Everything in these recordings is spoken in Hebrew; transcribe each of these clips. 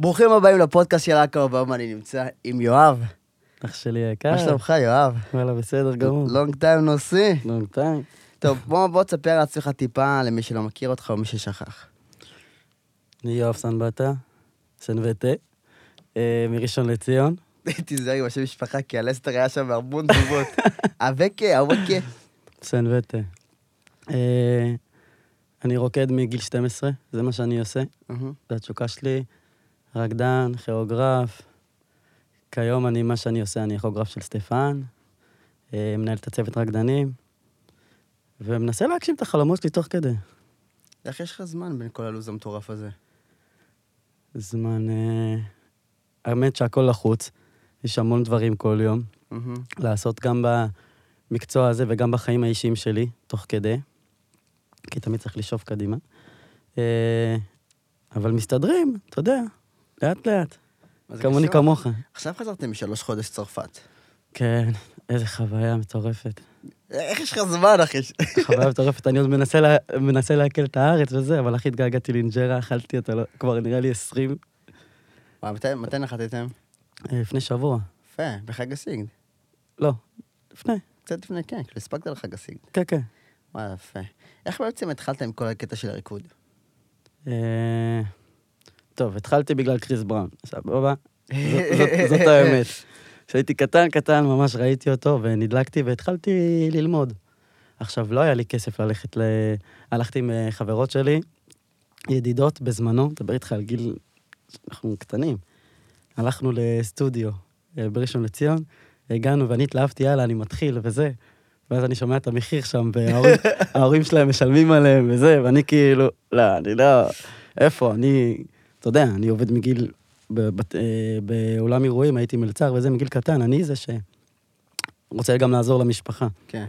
ברוכים הבאים לפודקאסט של אקו, והיום אני נמצא עם יואב. אח שלי היקר. מה שלומך, יואב? וואלה, בסדר גמור. לונג טיים נוסי. לונג טיים. טוב, בוא תספר על עצמך טיפה למי שלא מכיר אותך או מי ששכח. אני יואב סנבטה, מראשון לציון. תיזהר עם השם משפחה, כי הלסטר היה שם והרבון תגובות. אבקה. סנבטה. אני רוקד מגיל 12, זה מה שאני עושה. זה התשוקה שלי. רקדן, כריאוגרף. כיום מה שאני עושה, אני כריאוגרף של סטפן, מנהל את הצוות רקדנים, ומנסה להגשים את החלומות שלי תוך כדי. איך יש לך זמן בין כל הלו"ז המטורף הזה? זמן... האמת שהכל לחוץ, יש המון דברים כל יום, לעשות גם במקצוע הזה וגם בחיים האישיים שלי, תוך כדי, כי תמיד צריך לשאוף קדימה. אבל מסתדרים, אתה יודע, לאט לאט. כמוני כמוך. עכשיו חזרתם משלוש חודש צרפת. כן, איזה חוויה מטורפת. איך יש לך זמן, אחי? חוויה מטורפת, אני עוד מנסה להקל את הארץ וזה, אבל הכי התגעגעתי לאינג'רה, אכלתי אותה, כבר נראה לי 20. מתי נחתתם? לפני שבוע. יפה, בחג הסיגד. לא, לפני. קצת לפני, כן, הספקת על חג הסיגד. כן, כן. וואי, יפה. איך בעצם התחלת עם כל הקטע של הריקוד? טוב, התחלתי בגלל קריס בראון, סבבה? זאת האמת. כשהייתי קטן, ממש ראיתי אותו, ונדלקתי, והתחלתי ללמוד. עכשיו, לא היה לי כסף ללכת הלכתי עם חברות שלי, ידידות בזמנו, דבר איתך על גיל... אנחנו קטנים. הלכנו לסטודיו, בראשון לציון, הגענו, ואני התלהבתי, יאללה, אני מתחיל, וזה. ואז אני שומע את המחיר שם, וההורים שלהם משלמים עליהם, וזה, ואני כאילו, לא, אני לא... איפה, אני... אתה יודע, אני עובד מגיל... בעולם אירועים, הייתי מלצר, וזה מגיל קטן, אני זה שרוצה גם לעזור למשפחה. כן.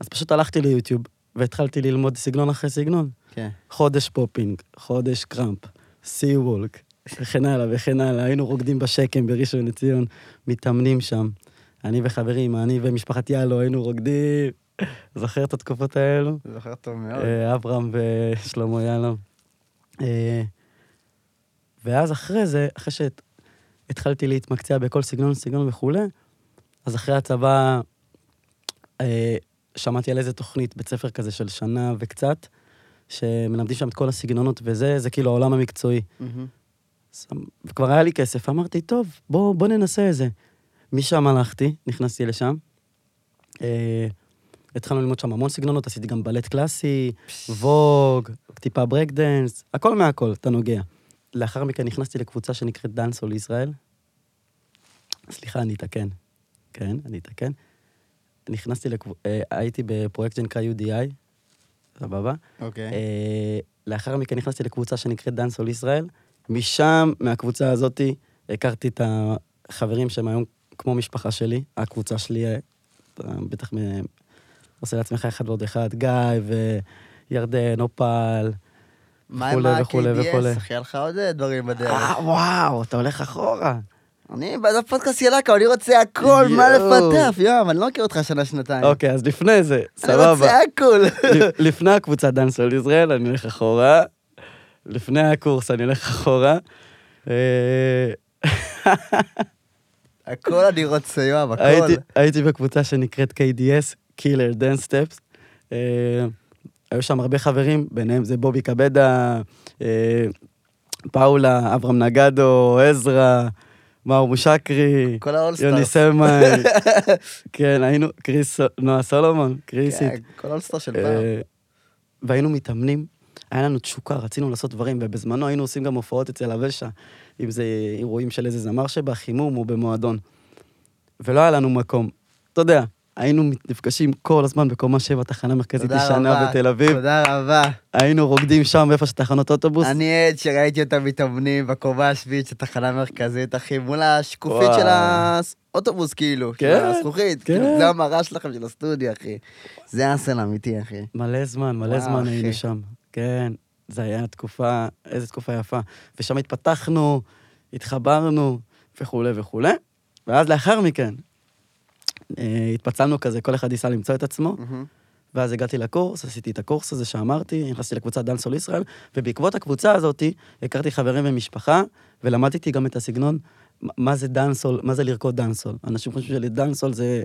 אז פשוט הלכתי ליוטיוב, והתחלתי ללמוד סגנון אחרי סגנון. כן. חודש פופינג, חודש קראמפ, סי וולק, וכן הלאה. היינו רוקדים בשקם, בראשון לציון, מתאמנים שם. אני וחברים, אני ומשפחת יאלו, היינו רוקדים. זוכר את התקופות האלו? זוכר טוב מאוד. אברהם ושלמה יאלו. ואז אחרי זה, אחרי שהתחלתי להתמקצע בכל סגנון וכו', אז אחרי הצבא שמעתי על איזה תוכנית, בית ספר כזה של שנה וקצת, שמלמדים שם את כל הסגנונות וזה, זה כאילו העולם המקצועי. וכבר היה לי כסף, אמרתי, טוב, בוא ננסה את זה. משם הלכתי, נכנסתי לשם, התחלנו ללמוד שם המון סגנונות, עשיתי גם בלט קלאסי, ווג, טיפה ברייק דנס, הכל מהכל, אתה נוגע. לאחר מכן נכנסתי לקבוצה שנקראת Dance All Israel. סליחה, אני אתקן. נכנסתי הייתי בפרויקט שנקרא UDI, סבבה. אוקיי. לאחר מכן נכנסתי לקבוצה שנקראת Dance All Israel, משם, מהקבוצה הזאת, הכרתי את החברים שהם היום כמו משפחה שלי, הקבוצה שלי, בטח עושה לעצמך אחד ועוד אחד, גיא וירדן, אופל, מה עם ה-KDS? אחי לך עוד דברים בדרך. וואו, אתה הולך אחורה. אני בעד הפודקאסט ילקה, אני רוצה הכל, מה לפתף, יואב, אני לא מכיר אותך שנה-שנתיים. אוקיי, אז לפני זה, סבבה. אני רוצה הכל. לפני הקבוצה דאנס אול ישראל, אני הולך אחורה. לפני הקורס, אני הולך אחורה. הכל אני רוצה, יואב, הכל. הייתי בקבוצה שנקראת KDS, Killer Dance Steps. היו שם הרבה חברים, ביניהם זה בובי קבדה, פאולה, אברהם נגדו, עזרא, מאור מושקרי, יוני סמאי, כן, היינו, קריס, נועה סולומון, קריסית. כן, כל האולסטר של פעם. והיינו מתאמנים, היה לנו תשוקה, רצינו לעשות דברים, ובזמנו היינו עושים גם הופעות אצל הוושע, אם זה אירועים של איזה זמר שבה, חימום או במועדון. ולא היה לנו מקום, אתה יודע. היינו נפגשים כל הזמן בקומה 7, תחנה מרכזית ישנה בתל אביב. תודה רבה. היינו רוקדים שם איפה שתחנות אוטובוס. אני עד שראיתי אותם מתאמנים בקומה 7 של תחנה מרכזית, אחי, מול השקופית של האוטובוס, כאילו, של הזכוכית. זה המראה שלכם של הסטודיו, אחי. זה הסל אמיתי, אחי. מלא זמן היינו שם. כן, זה היה תקופה, איזו תקופה יפה. ושם התפתחנו, התחברנו, וכו'. ואז לאחר מכן, התפצלנו כזה, כל אחד ניסה למצוא את עצמו, ואז הגעתי לקורס, עשיתי את הקורס הזה שאמרתי, נכנסתי לקבוצת Dance All Israel, ובעקבות הקבוצה הזאת הכרתי חברים ומשפחה, ולמדתי גם את הסגנון, מה זה Dance All, מה זה לרקוד Dance All. אנשים חושבים ש-Dance All זה,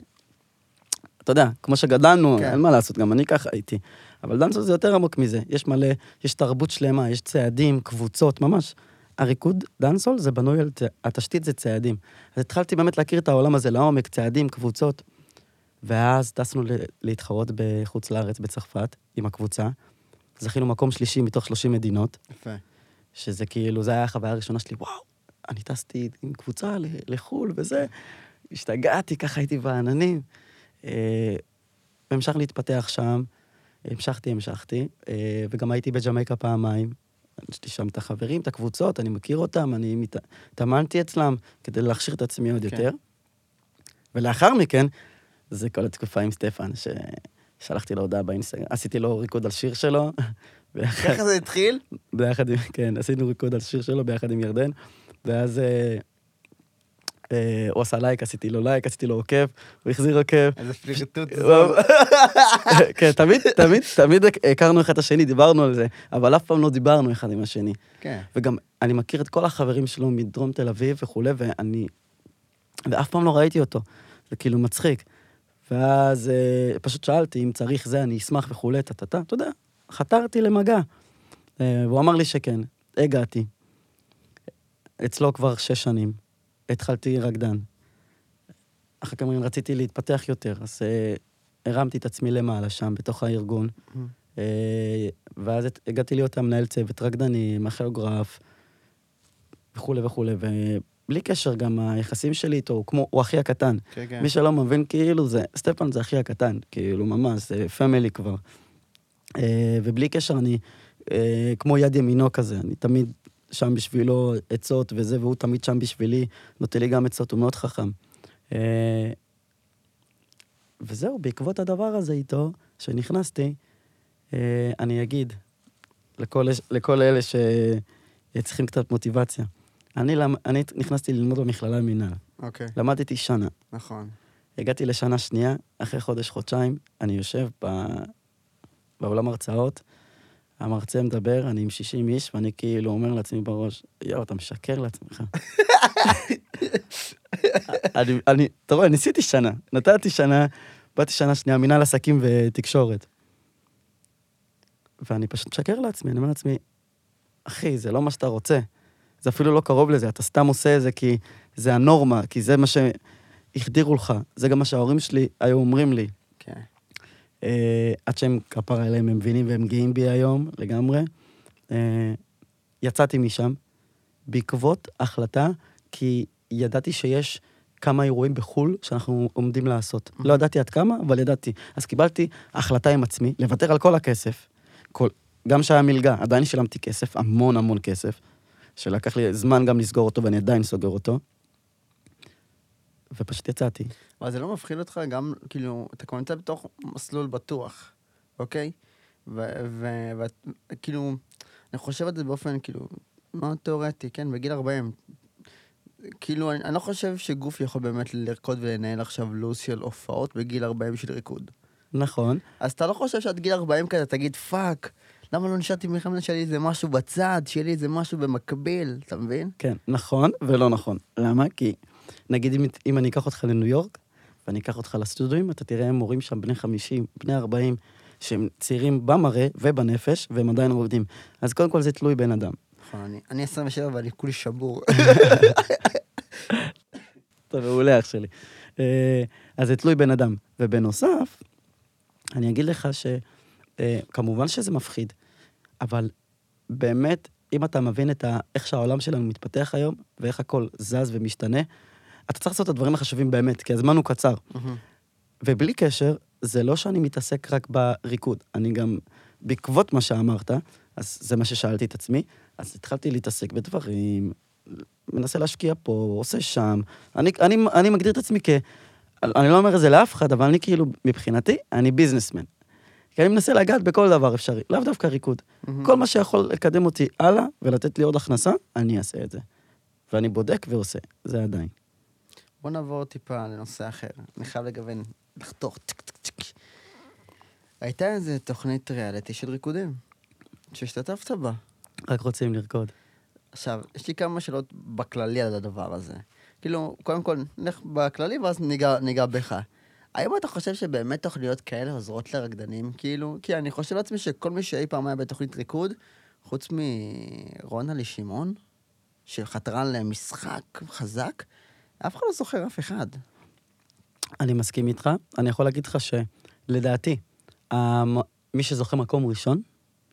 אתה יודע, כמו שגדלנו, אין מה לעשות, גם אני ככה הייתי. אבל Dance All זה יותר עמוק מזה. יש מלא, יש תרבות שלמה, יש צעדים, קבוצות, ממש. הריקוד Dance All זה בנוי על, התשתית זה צעדים. אז התחלתי באמת להכיר את העולם הזה לעומק, צעדים, קבוצות. ואז טסנו להתחרות בחוץ לארץ, בצרפת, עם הקבוצה. זכינו מקום שלישי מתוך 30 מדינות. יפה. שזה כאילו, זה היה החוויה הראשונה שלי, וואו, אני טסתי עם קבוצה לחול וזה. השתגעתי, ככה הייתי בעננים. והמשך להתפתח שם. המשכתי. וגם הייתי בג'מייקה פעמיים. יש לי שם את החברים, את הקבוצות, אני מכיר אותם, אני התאמנתי אצלם כדי להכשיר את עצמי עוד יותר. ולאחר מכן, זה כל התקופה עם סטפן, ששלחתי לו הודעה באינסטגרם, עשיתי לו ריקוד על שיר שלו. ככה זה התחיל? ביחד, כן, עשינו ריקוד על שיר שלו ביחד עם ירדן, ואז הוא עשה לייק, עשיתי לו עוקב, הוא החזיר עוקב. איזה פריטות זו. כן, תמיד הכרנו אחד השני, דיברנו על זה, אבל אף פעם לא דיברנו אחד עם השני. כן. וגם אני מכיר את כל החברים שלו מדרום תל אביב וכו', ואף פעם לא ראיתי אותו. זה כאילו מצחיק. ואז פשוט שאלתי, אם צריך זה, אני אשמח וכו', אתה יודע, חתרתי למגע. והוא אמר לי שכן, הגעתי. אצלו כבר 6 שנים. התחלתי רקדן. אחר כך רציתי להתפתח יותר, אז הרמתי את עצמי למעלה שם, בתוך הארגון. ואז הגעתי להיות המנהל צוות רקדני, כריאוגרף, וכו'. בלי קשר, גם היחסים שלי איתו, הוא אחי הקטן. מי שלא מבין, כאילו, סטפן זה אחי הקטן, כאילו, ממש, זה פמילי כבר. ובלי קשר, אני כמו יד ימינו כזה, אני תמיד שם בשבילו עצות וזה, והוא תמיד שם בשבילי, נותן לי גם עצות, הוא מאוד חכם. וזהו, בעקבות הדבר הזה איתו, שנכנסתי, אני אגיד לכל אלה שצריכים קצת מוטיבציה. אני נכנסתי ללמוד במכללה מינהל. אוקיי. למדתי שנה. נכון. הגעתי לשנה שנייה, אחרי חודש-חודשיים, אני יושב בעולם הרצאות, המרצה מדבר, אני עם 60 איש, ואני כאילו אומר לעצמי בראש, יואו, אתה משקר לעצמך. אתה רואה, ניסיתי שנה, נתתי שנה, באתי שנה שנייה, מינהל עסקים ותקשורת. ואני פשוט משקר לעצמי, אני אומר לעצמי, אחי, זה לא מה שאתה רוצה. זה אפילו לא קרוב לזה, אתה סתם עושה את זה כי זה הנורמה, כי זה מה שהחדירו לך. זה גם מה שההורים שלי היו אומרים לי. כן. עד שהם כפרה אליהם, הם מבינים והם גאים בי היום לגמרי. יצאתי משם בעקבות החלטה, כי ידעתי שיש כמה אירועים בחול שאנחנו עומדים לעשות. לא ידעתי עד כמה, אבל ידעתי. אז קיבלתי החלטה עם עצמי, לוותר על כל הכסף. גם שהיה מלגה, עדיין שילמתי כסף, המון כסף. שלקח לי זמן גם לסגור אותו, ואני עדיין סוגר אותו. ופשוט יצאתי. אבל זה לא מפחיד אותך גם, כאילו, אתה כבר נמצא בתוך מסלול בטוח, אוקיי? וכאילו, אני חושב את זה באופן, כאילו, מאוד תיאורטי, כן? בגיל 40. כאילו, אני לא חושב שגוף יכול באמת לרקוד ולנהל עכשיו לוס של הופעות בגיל 40 של ריקוד. נכון. אז אתה לא חושב שעד גיל 40 כזה, תגיד, פאק, למה לא נשארתי מלחמת שלי איזה משהו בצד, שלי איזה משהו במקביל, אתה מבין? כן, נכון ולא נכון. למה? כי נגיד אם אני אקח אותך לניו יורק, ואני אקח אותך לסטודיו, אתה תראה מורים שם בני 50, בני 40, שהם צעירים במראה ובנפש, והם עדיין עובדים. אז קודם כל זה תלוי בן אדם. נכון, אני 27 ואני כולי שבור. טוב, מעולה אח שלי. אז זה תלוי בן אדם. ובנוסף, אני אגיד לך ש... כמובן שזה מפחיד, אבל באמת, אם אתה מבין איך שהעולם שלנו מתפתח היום, ואיך הכל זז ומשתנה, אתה צריך לעשות את הדברים החשובים באמת, כי הזמן הוא קצר. ובלי קשר, זה לא שאני מתעסק רק בריקוד. אני גם, בעקבות מה שאמרת, אז זה מה ששאלתי את עצמי, אז התחלתי להתעסק בדברים, מנסה להשקיע פה, עושה שם. אני מגדיר את עצמי אני לא אומר את זה לאף אחד, אבל אני כאילו, מבחינתי, אני ביזנסמן. כי אני מנסה לגעת בכל דבר אפשרי, לאו דווקא ריקוד. כל מה שיכול לקדם אותי הלאה, ולתת לי עוד הכנסה, אני אעשה את זה. ואני בודק ועושה, זה עדיין. בוא נעבור טיפה לנושא אחר. אני חייב לחתוך. הייתה איזו תוכנית ריאליטי של ריקודים, שהשתתפת בה. רק רוצים לרקוד. עכשיו, יש לי כמה שאלות בכללי על הדבר הזה. כאילו, קודם כל, נלך בכללי ואז ניגע בך. האם אתה חושב שבאמת תוכניות כאלה עוזרות לרקדנים? כאילו, כי אני חושב לעצמי שכל מי שאי פעם היה בתוכנית ריקוד, חוץ מרונלי שמעון, שחתרן למשחק חזק, אף אחד לא זוכר אף אחד. אני מסכים איתך. אני יכול להגיד לך שלדעתי, מי שזוכה מקום ראשון,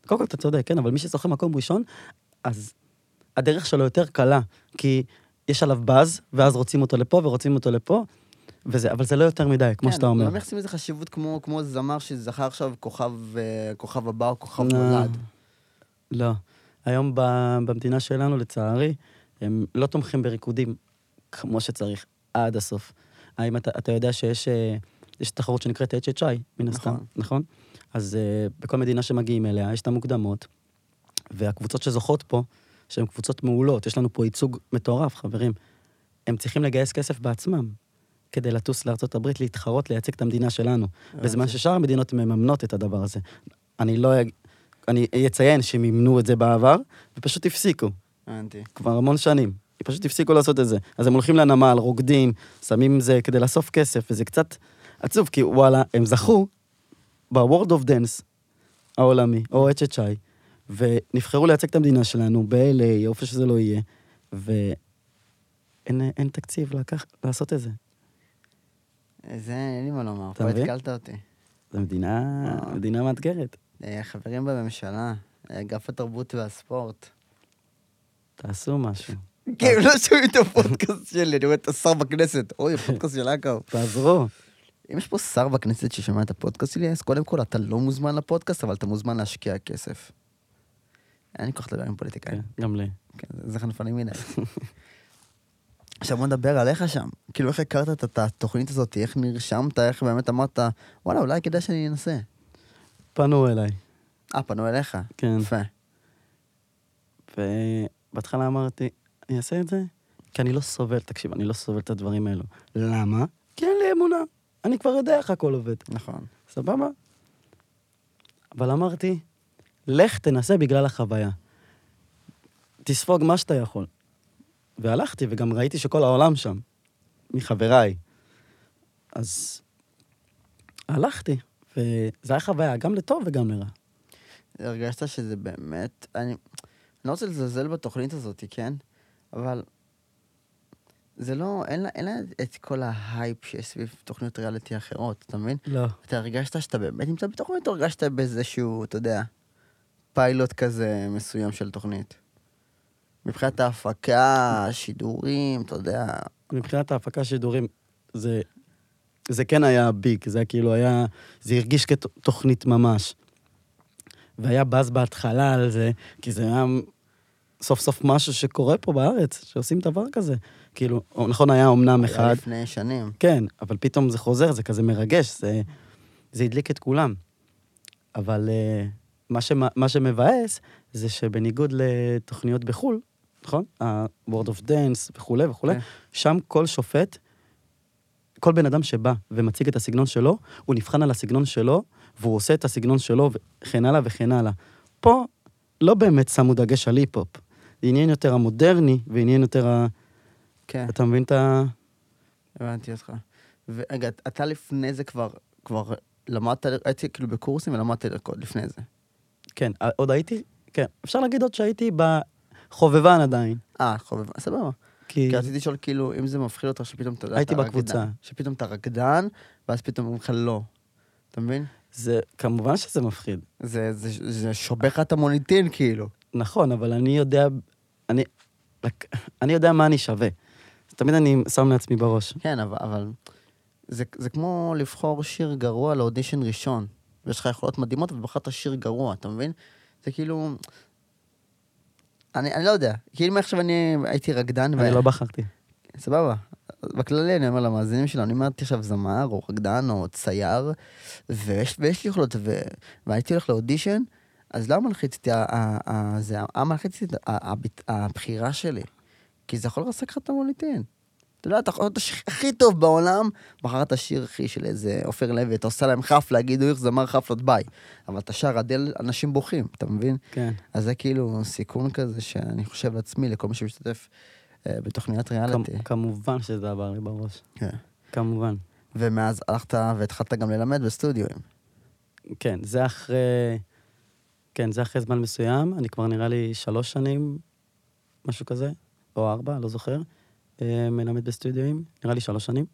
קודם כל אתה צודק, כן, אבל מי שזוכה מקום ראשון, אז הדרך שלו יותר קלה, כי יש עליו באז, ואז רוצים אותו לפה ורוצים אותו לפה, וזה, אבל זה לא יותר מדי, כמו שאתה אומר. כן, לא מחסים איזה חשיבות כמו זמר שזכה עכשיו כוכב הבא או כוכב מולד. לא. היום במדינה שלנו, לצערי, הם לא תומכים בריקודים כמו שצריך, עד הסוף. האם אתה יודע שיש תחרות שנקראת HHI, מן הסתם, נכון? אז בכל מדינה שמגיעים אליה, יש את המוקדמות, והקבוצות שזוכות פה, שהן קבוצות מעולות, יש לנו פה ייצוג מטורף, חברים, הם צריכים לגייס כסף בעצמם, כדי לטוס לארצות הברית, להתחרות, לייצג את המדינה שלנו, בזמן ששאר המדינות מממנות את הדבר הזה. אני אציין שהם ימנו את זה בעבר, ופשוט הפסיקו. כבר המון שנים. פשוט הפסיקו לעשות את זה. אז הם הולכים לנמל, רוקדים, שמים זה כדי לאסוף כסף, וזה קצת עצוב, כי וואלה, הם זכו ב-World of Dance העולמי, או HHI, ונבחרו לייצג את המדינה שלנו, ב-LA, איפה שזה לא יהיה, ואין תקציב לעשות את זה. זה, אין לי מה לומר, פה התקלת אותי. זו מדינה מאתגרת. חברים בממשלה, אגף התרבות והספורט. תעשו משהו. כן, לא שומעים את הפודקאסט שלי, אני רואה את השר בכנסת. אוי, הפודקאסט של אקו. תעזרו. אם יש פה שר בכנסת ששומע את הפודקאסט שלי, אז קודם כל, אתה לא מוזמן לפודקאסט, אבל אתה מוזמן להשקיע כסף. אני כוח לדבר עם פוליטיקאים. גם לי. כן, זה חנפנים מדי. עכשיו בוא נדבר עליך שם. כאילו, איך הכרת את התוכנית הזאת, איך נרשמת, איך באמת אמרת, וואלה, אולי כדאי שאני אנסה. פנו אליי. פנו אליך? כן. ובהתחלה אמרתי, אני אעשה את זה? כי אני לא סובל, תקשיב, אני לא סובל את הדברים האלו. למה? כי אין לי אמונה. אני כבר יודע איך הכל עובד. נכון. סבבה? אבל אמרתי, לך תנסה בגלל החוויה. תספוג מה שאתה יכול. והלכתי, וגם ראיתי שכל העולם שם, מחבריי. אז הלכתי, וזה היה חוויה, גם לטוב וגם לרע. הרגשת שזה באמת, אני לא רוצה לזלזל בתוכנית הזאת, כן? אבל זה לא, אין לה את כל ההייפ שיש סביב תוכניות ריאליטי אחרות, אתה מבין? לא. אתה הרגשת שאתה באמת נמצא בתוכנית, או הרגשת באיזשהו, אתה יודע, פיילוט כזה מסוים של תוכנית? מבחינת ההפקה, שידורים, אתה יודע. מבחינת ההפקה, שידורים, זה כן היה ביג, זה כאילו היה, זה הרגיש כתוכנית ממש. והיה באז בהתחלה על זה, כי זה היה סוף סוף משהו שקורה פה בארץ, שעושים דבר כזה. כאילו, נכון, היה אומנם אחד. היה לפני שנים. כן, אבל פתאום זה חוזר, זה כזה מרגש, זה הדליק את כולם. אבל מה שמבאס, זה שבניגוד לתוכניות בחול, נכון? ה-World of Dance וכו' וכו'. שם כל שופט, כל בן אדם שבא ומציג את הסגנון שלו, הוא נבחן על הסגנון שלו, והוא עושה את הסגנון שלו, וכן הלאה וכן הלאה. פה לא באמת שמו דגש על היפ-הופ. זה עניין יותר המודרני, ועניין יותר אתה מבין את הבנתי אותך. ורגע, אתה לפני זה כבר למדת, הייתי כאילו בקורסים ולמדת לרקוד לפני זה. כן, עוד הייתי, כן. אפשר להגיד עוד שהייתי בחובבן עדיין. חובבן, סבבה. כי רציתי לשאול כאילו, אם זה מפחיד אותך שפתאום אתה רקדן. הייתי בקבוצה. שפתאום אתה רקדן, ואז פתאום אומרים לך לא. אתה מבין? זה, כמובן שזה מפחיד. זה שובך את המוניטין כאילו. נכון, אבל אני יודע מה אני שווה. תמיד אני שם לעצמי בראש. כן, אבל זה כמו לבחור שיר גרוע לאודישן ראשון. ויש לך יכולות מדהימות, ובחרת שיר גרוע, אתה מבין? זה כאילו אני לא יודע, כאילו מה עכשיו אני הייתי רקדן אני לא בחרתי. סבבה. בכללי אני אומר למאזינים שלנו, אני אמרתי עכשיו זמר, או רקדן, או צייר, ויש לי יכולות, והייתי הולך לאודישן, אז לא מלחיצתי, הבחירה שלי, כי זה יכול לרסק לך את המוניטין. אתה יודע, אתה יכול להיות הכי טוב בעולם, בחר את השיר הכי של איזה אופר לוי, אתה עושה להם חפלה, יגידו איך זמר חפלות ביי. אבל אתה שר עדל, אנשים בוכים, אתה מבין? כן. אז זה כאילו סיכון כזה שאני חושב לעצמי, לכל מי שמשתתף בתוכנית ריאליטי. כמובן שזה עבר לי בראש. כן. כמובן. ומאז הלכת והתחלת גם ללמד בסטודיואים. כן, זה אחרי... כן, זה אחרי זמן מסוים, אני כבר נראה לי 3 שנים, משהו כזה, או 4, לא זוכר. מלמד בסטודיואים, נראה לי 3 שנים.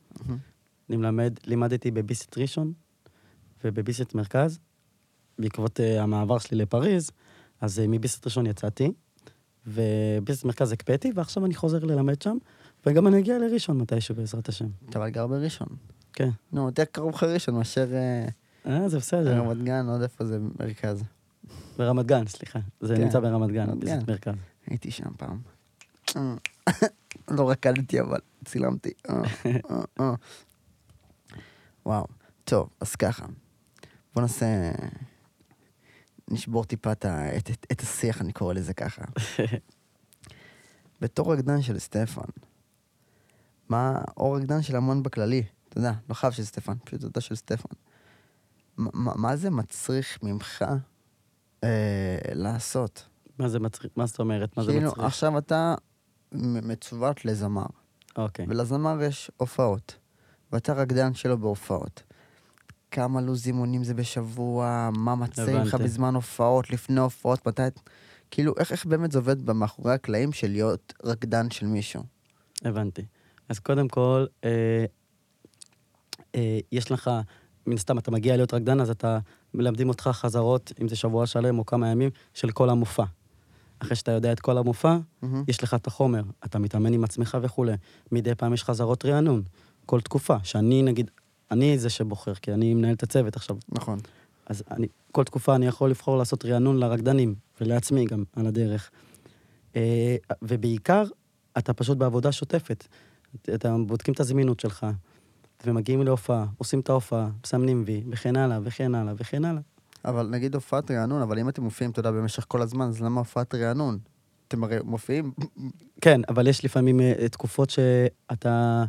אני לימדתי בביסט ראשון ובביסט מרכז. בעקבות המעבר שלי לפריז, אז מביסט ראשון יצאתי, וביסט מרכז הקפאתי, ועכשיו אני חוזר ללמד שם, וגם אני אגיע לראשון מתישהו בעזרת השם. אתה אבל גר בראשון. כן. נו, יותר קרוב לראשון מאשר... זה בסדר. רמת גן, עוד איפה זה מרכז. ברמת גן, סליחה. זה נמצא ברמת גן, ביסט מרכז. הייתי שם פעם. לא רקדתי, אבל צילמתי. וואו. טוב, אז ככה. בוא נעשה... נשבור טיפה את השיח, אני קורא לזה ככה. בתור רקדן של סטפן, מה... או רקדן של המון בכללי, אתה יודע, לא חייב של סטפן, פשוט אתה יודע של סטפן. מה זה מצריך ממך לעשות? מה זה מצריך? מה זאת אומרת? מה זה מצריך? כאילו, עכשיו אתה... מצוות לזמר. אוקיי. ולזמר יש הופעות. ואתה רקדן שלו בהופעות. כמה לו זימונים זה בשבוע, מה מצא לך בזמן הופעות, לפני הופעות, מתי... כאילו, איך באמת זה עובד במאחורי הקלעים של להיות רקדן של מישהו? הבנתי. אז קודם כל, יש לך, מן סתם, אתה מגיע להיות רקדן, אז אתה מלמדים אותך חזרות, אם זה שבוע שלם או כמה ימים, של כל המופע. אחרי שאתה יודע את כל המופע, יש לך את החומר, אתה מתאמן עם עצמך וכו'. מדי פעם יש חזרות רענון, כל תקופה, שאני נגיד, אני זה שבוחר, כי אני מנהל את הצוות עכשיו. נכון. אז כל תקופה אני יכול לבחור לעשות רענון לרקדנים, ולעצמי גם על הדרך. ובעיקר, אתה פשוט בעבודה שוטפת. אתה בודקים את הזמינות שלך, ומגיעים להופעה, עושים את ההופעה, מסמנים וי, וכן הלאה, וכן הלאה, וכן הלאה. אבל נגיד הופעת רענון, אבל אם אתם מופיעים, אתה יודע, במשך כל הזמן, אז למה הופעת רענון? אתם הרי מופיעים? כן, אבל יש לפעמים תקופות שאתה,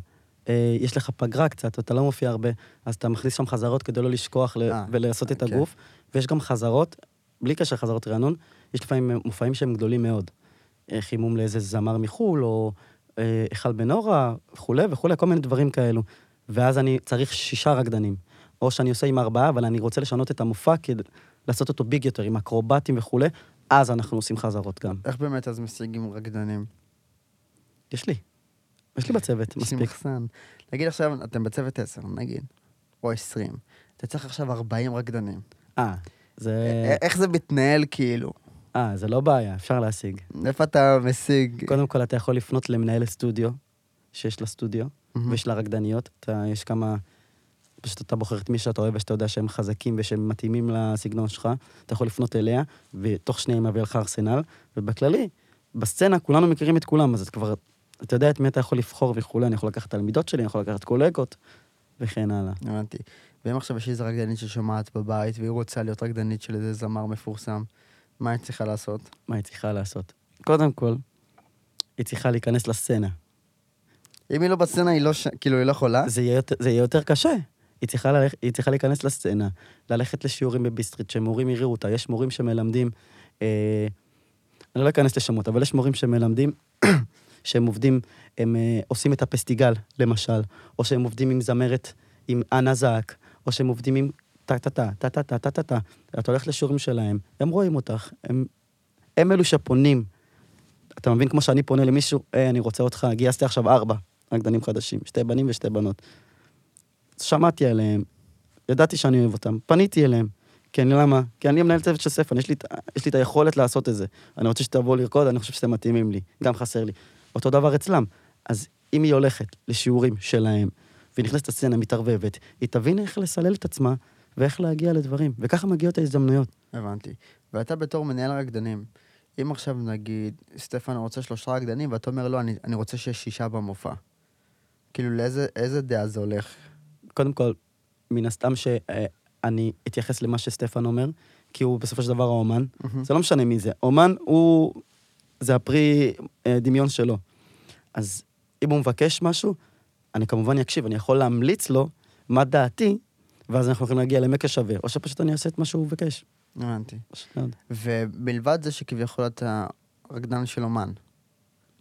יש לך פגרה קצת, אתה לא מופיע הרבה, אז אתה מכניס שם חזרות כדי לא לשכוח ולעשות את הגוף, ויש גם חזרות, בלי קשר חזרות רענון, יש לפעמים מופעים שהם גדולים מאוד. חימום לאיזה זמר מחול, או אכל בנורה, וכו' וכו', כל מיני דברים כאלו. ואז אני צריך 6 רקדנים. או שאני עושה עם 4, אבל אני רוצה לשנות את המופע כדי לעשות אותו ביג יותר, עם אקרובטים וכו', אז אנחנו עושים חזרות גם. איך באמת אז משיגים רקדנים? יש לי. יש לי בצוות, מספיק. מחסן. נגיד עכשיו, אתם בצוות 10, נגיד, או 20. אתה צריך עכשיו 40 רקדנים. זה... איך זה מתנהל כאילו? זה לא בעיה, אפשר להשיג. איפה אתה משיג? קודם כל, אתה יכול לפנות למנהל סטודיו, שיש לה סטודיו, ויש לה רקדניות. יש כמה... פשוט אתה בוחר את מי שאתה אוהב, שאתה יודע שהם חזקים ושהם מתאימים לסגנון שלך, אתה יכול לפנות אליה, ותוך שניה היא מביא לך ארסנל, ובכללי, בסצנה כולנו מכירים את כולם, אז את כבר, אתה יודע את מי אתה יכול לבחור וכולי, אני יכול לקחת תלמידות שלי, אני יכול לקחת קולגות, וכן הלאה. הבנתי. ואם עכשיו יש איזו רקדנית ששומעת בבית, והיא רוצה להיות רקדנית של איזה זמר מפורסם, מה היא צריכה לעשות? קודם כל, היא צריכה להיכנס לסצנה. אם היא לא בסצנה, היא לא, כאילו, היא לא חולה. זה יהיה יותר קשה. היא צריכה להיכנס לסצנה, ללכת לשיעורים בביסטריט, שמורים יראו אותה, יש מורים שמלמדים, אני לא אכנס לשמות, אבל יש מורים שמלמדים, שהם עובדים, הם עושים את הפסטיגל, למשל, או שהם עובדים עם זמרת, עם אנה זעק, או שהם עובדים עם טה-טה-טה, טה-טה-טה, טה-טה-טה, אתה הולך לשיעורים שלהם, הם רואים אותך, הם אלו שפונים, אתה מבין, כמו שאני פונה למישהו, אני רוצה אותך, גייסתי עכשיו 4 רקדנים חדשים, 2 בנים ו2 בנות. שמעתי עליהם, ידעתי שאני אוהב אותם, פניתי אליהם, כי אני מנהל צוות של ספן, יש לי את היכולת לעשות את זה, אני רוצה שתבוא לרקוד, אני חושב שאתם מתאימים לי, גם חסר לי, אותו דבר אצלם, אז אם היא הולכת לשיעורים שלהם, והיא נכנסת לסצנה, מתערבבת, היא תבין איך לסלל את עצמה, ואיך להגיע לדברים, וככה מגיעות ההזדמנויות. הבנתי, ואתה בתור מנהל רקדנים, אם עכשיו נגיד, סטפן רוצה 3 רקדנים, ואתה אומר לו, אני רוצה 6 במופע, כאילו לאיזה דעה זה הולך? קודם כל, מן הסתם שאני אתייחס למה שסטפן אומר, כי הוא בסופו של דבר האומן, זה לא משנה מי זה. אומן זה הפרי דמיון שלו. אז אם הוא מבקש משהו, אני כמובן יקשיב, אני יכול להמליץ לו מה דעתי, ואז אנחנו יכולים להגיע למקש שווה, או שפשוט אני אעשה את מה שהוא בקש. הבנתי. ובלבד זה שכביכול אתה רקדן של אומן,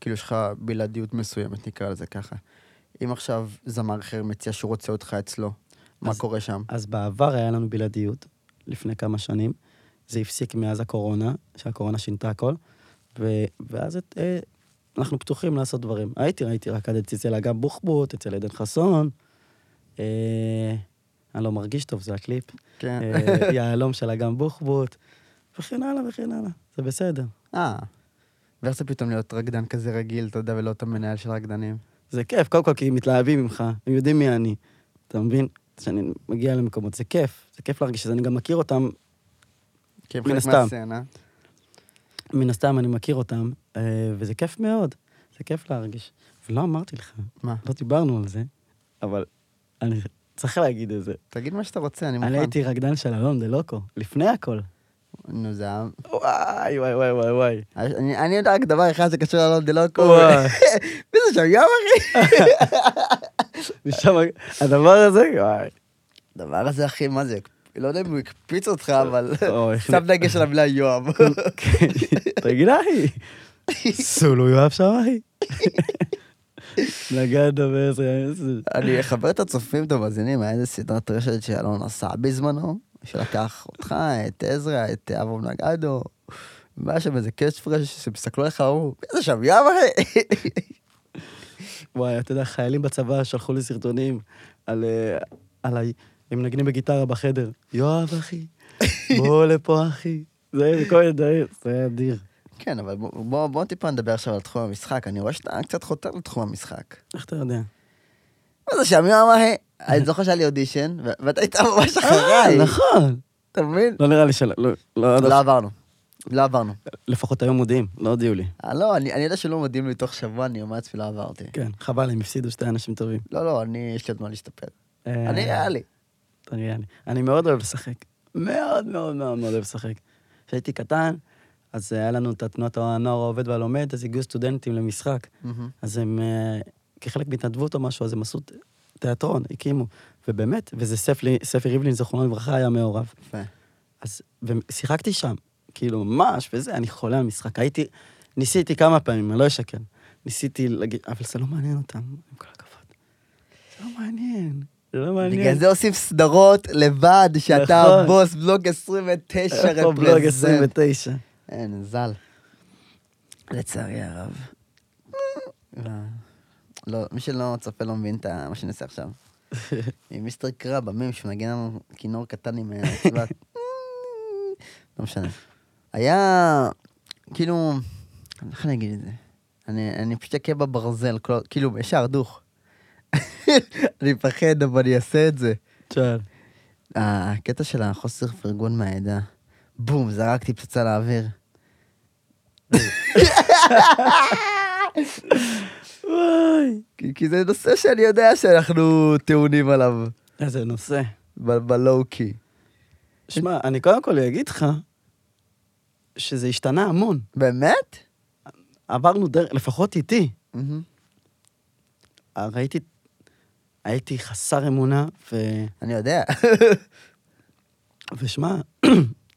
כאילו יש לך בלעדיות מסוימת, נקרא לזה ככה. אם עכשיו זמר אחר מציע שהוא רוצה אותך אצלו, מה קורה שם? אז בעבר היה לנו בלעדיות, לפני כמה שנים, זה הפסיק מאז הקורונה, שהקורונה שינתה הכל, ואז אנחנו פתוחים לעשות דברים. הייתי רקדתי אצל אגם בוחבוט, אצל עדן חסון, אני לא מרגיש טוב, זה הקליפ. כן. יעלום של אגם בוחבוט, וכן הלאה וכן הלאה, זה בסדר. ואיך זה פתאום להיות רקדן כזה רגיל, אתה יודע, ולא אתה מנהל של רקדנים? זה כיף, קודם כל, כי מתלהבים ממך, הם יודעים מי אני. אתה מבין? שאני מגיע למקומות, זה כיף. זה כיף להרגיש, אז אני גם מכיר אותם מן הסתם. מן הסתם אני מכיר אותם, וזה כיף מאוד. זה כיף להרגיש. ולא אמרתי לך, לא דיברנו על זה, אבל אני צריך להגיד את זה. תגיד מה שאתה רוצה, אני מוכן. אני הייתי רקדן של אלון דלוקו, לפני הכל. נו, זה... וואי, וואי, וואי, וואי, וואי. אני יודע רק דבר אחד שקשור לאלון דלוקו. וואי. מי זה שם, יום אחי? משם, הדבר הזה, וואי. הדבר הזה, אחי, מה זה? לא יודע אם הוא הקפיץ אותך, אבל... שם דגש על המילה יואב. תגיד, אחי. סולו יואב שם, אחי. נגד דבר, אני אחבר את הצופים טוב, אז הנה, מה איזה סדרת רשת שאלון עשה בזמנו? שלקח אותך, את עזרא, את אברהם נגדו, משהו, איזה קאץ' פרש שמסתכלו לך, אמרו, איזה שמיעה, אחי. וואי, אתה יודע, חיילים בצבא שלחו לי סרטונים על הם נגנים בגיטרה בחדר. יואב, אחי, בוא לפה, אחי. זה כל ידעים, זה היה אדיר. כן, אבל בואו טיפה נדבר עכשיו על תחום המשחק. אני רואה שאתה קצת חותר לתחום המשחק. איך אתה יודע? מה זה שמיעה, אחי? אני זוכר שהיה לי אודישן, ואתה הייתה ממש אחריי. נכון. אתה מבין? לא נראה לי שלא. לא עברנו. לפחות היום מודיעים, לא הודיעו לי. לא, אני יודע שלא מודיעים לי תוך שבוע, אני אומץ ולא עברתי. כן, חבל, הם הפסידו שתי אנשים טובים. לא, יש לי עוד מה להשתפר. אני ריאלי. אני מאוד אוהב לשחק. מאוד מאוד מאוד אוהב לשחק. כשהייתי קטן, אז היה לנו את תנועת הנוער העובד והלומד, אז הגיעו סטודנטים למשחק. אז הם כחלק מהתנדבות או משהו, אז הם עשו תיאטרון, הקימו, ובאמת, וזה ספר ריבלין, זכרונו לברכה, היה מעורב. אז, ושיחקתי שם, כאילו ממש, וזה, אני חולה על משחק. ניסיתי כמה פעמים, אני לא אשקר. ניסיתי להגיד, אבל זה לא מעניין אותם, עם כל הכבוד. זה לא מעניין. בגלל זה עושים סדרות לבד, שאתה הבוס, בלוג 29 רפלזנט. בלוג 29. אין, זל. לצערי הרב. לא, מי שלא צפה לא מבין את מה שנעשה עכשיו. עם מיסטר קראב, המים שמנגן לנו כינור קטן עם הצבעת. לא משנה. היה, כאילו, איך אני אגיד את זה? אני פשוט אקה בברזל, כאילו, יש ארדוך. אני פחד, אבל אני אעשה את זה. שאל. הקטע של החוסר פרגון מהעדה. בום, זרקתי פצצה לאוויר. כי זה נושא שאני יודע שאנחנו טעונים עליו. איזה נושא. בלואו-קי. שמע, אני קודם כל אגיד לך שזה השתנה המון. באמת? עברנו דרך, לפחות איתי. הייתי חסר אמונה ו... אני יודע. ושמע,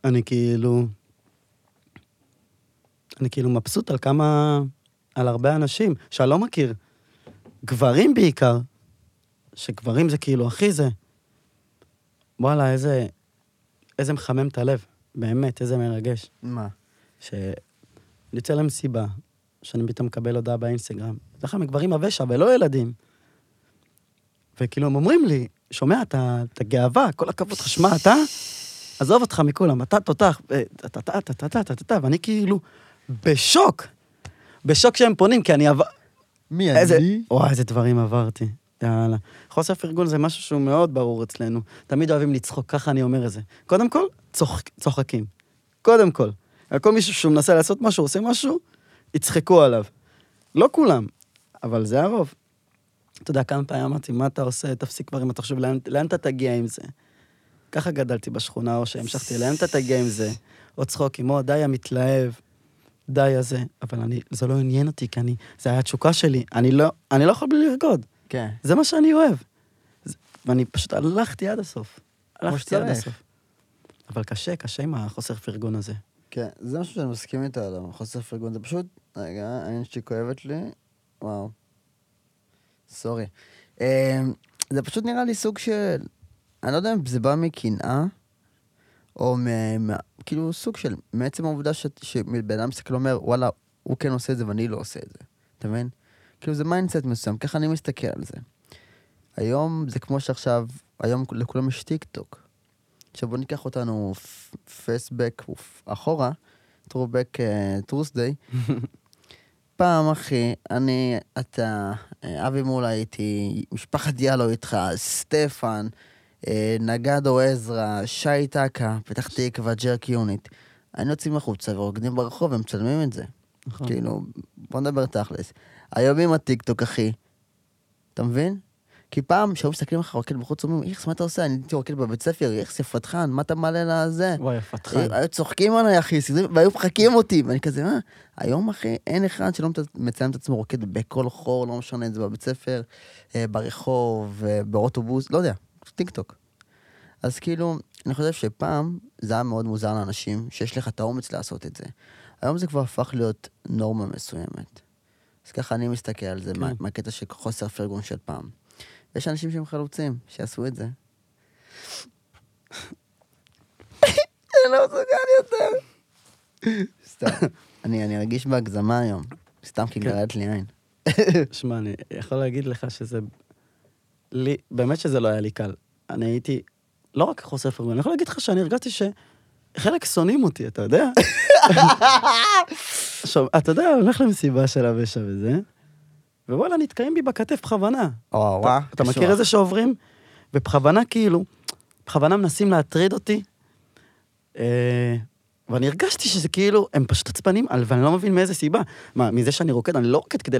אני כאילו מבסוט על כמה... על הרבה אנשים, שאני לא מכיר, גברים בעיקר, שגברים זה כאילו, אחי זה, וואלה, איזה מחמם את הלב, באמת, איזה מרגש. מה? שאני יוצא להם סיבה, שאני פתאום מקבל הודעה באינסטגרם, לך מגברים הוושע ולא ילדים, וכאילו הם אומרים לי, שומע, אתה גאווה, כל הכבוד לך, שמע, אתה, עזוב אותך מכולם, אתה תותח, אתה, ואני כאילו, בשוק, בשוק שהם פונים, כי אני עבר... מי אני? וואי, איזה דברים עברתי. יאללה. חוסר פרגון זה משהו שהוא מאוד ברור אצלנו. תמיד אוהבים לצחוק, ככה אני אומר את זה. קודם כל, צוחקים. קודם כל. כל מישהו שהוא מנסה לעשות משהו, עושה משהו, יצחקו עליו. לא כולם, אבל זה הרוב. אתה יודע, כמה פעמים אמרתי, מה אתה עושה? תפסיק כבר אם אתה חושב, לאן אתה תגיע עם זה? ככה גדלתי בשכונה, או שהמשכתי, לאן אתה תגיע עם זה? או צחוקים, או די המתלהב. די הזה, אבל זה לא עניין אותי, כי זה היה התשוקה שלי, אני לא יכול בלי לרקוד. כן. זה מה שאני אוהב. ואני פשוט הלכתי עד הסוף. הלכתי עד הסוף. אבל קשה, קשה עם החוסר פרגון הזה. כן, זה משהו שאני מסכים איתה עליו, החוסר פרגון. זה פשוט, רגע, העין שלי כואבת לי. וואו. סורי. זה פשוט נראה לי סוג של... אני לא יודע אם זה בא מקנאה, או כאילו סוג של... מעצם העובדה שבן אדם מסתכל אומר, וואלה, הוא כן עושה את זה ואני לא עושה את זה. אתה מבין? כאילו זה מיינדסט מסוים, ככה אני מסתכל על זה. היום זה כמו שעכשיו, היום לכולם יש טיק טוק. עכשיו בוא ניקח אותנו פייסבק אחורה, טרובק טרוסדיי. פעם אחי, אני, אתה, אבי מולה איתי, משפחת דיאלו איתך, סטפן, נגדו עזרא, שי טקה, פתח תקווה, ג'רק יוניט. אני יוצאים מחוצה ורוקדים ברחוב, הם מצלמים את זה. כאילו, בוא נדבר תכלס. היום עם הטיקטוק, אחי. אתה מבין? כי פעם, שהיו מסתכלים לך רוקד בחוץ, אומרים, איך, מה אתה עושה? אני הייתי רוקד בבית ספר, איך, יפתחן, מה אתה מעלה לזה? וואי, יפתחן. היו צוחקים עליי, אחי, והיו מחכים אותי, ואני כזה, מה? היום, אחי, אין אחד שלא מציין את עצמו רוקד בכל חור, לא משנה את זה בבית ספר, ברחוב, באוטובוס, לא יודע, טיקטוק. אז כאילו, אני חושב שפעם, זה היה מאוד מוזר לאנשים, שיש לך את האומץ לעשות את זה. היום זה כבר הפך להיות נורמה מסוימת. אז ככה אני מסתכל על זה, מהקטע של חוסר פרגון של פעם. יש אנשים שהם חלוצים, שעשו את זה. אני לא מסוגל יותר. סתם, אני ארגיש בהגזמה היום. סתם כי גרעת לי עין. שמע, אני יכול להגיד לך שזה... באמת שזה לא היה לי קל. אני הייתי... לא רק חוסר פרגון, אני יכול להגיד לך שאני הרגשתי שחלק שונאים אותי, אתה יודע? עכשיו, אתה יודע, אני הולך למסיבה של אבשה וזה, ווואלה, נתקעים בי בכתף בכוונה. אתה מכיר איזה שעוברים? ובכוונה כאילו, בכוונה מנסים להטריד אותי, ואני הרגשתי שזה כאילו, הם פשוט עצבנים, ואני לא מבין מאיזה סיבה. מה, מזה שאני רוקד, אני לא רוקד כדי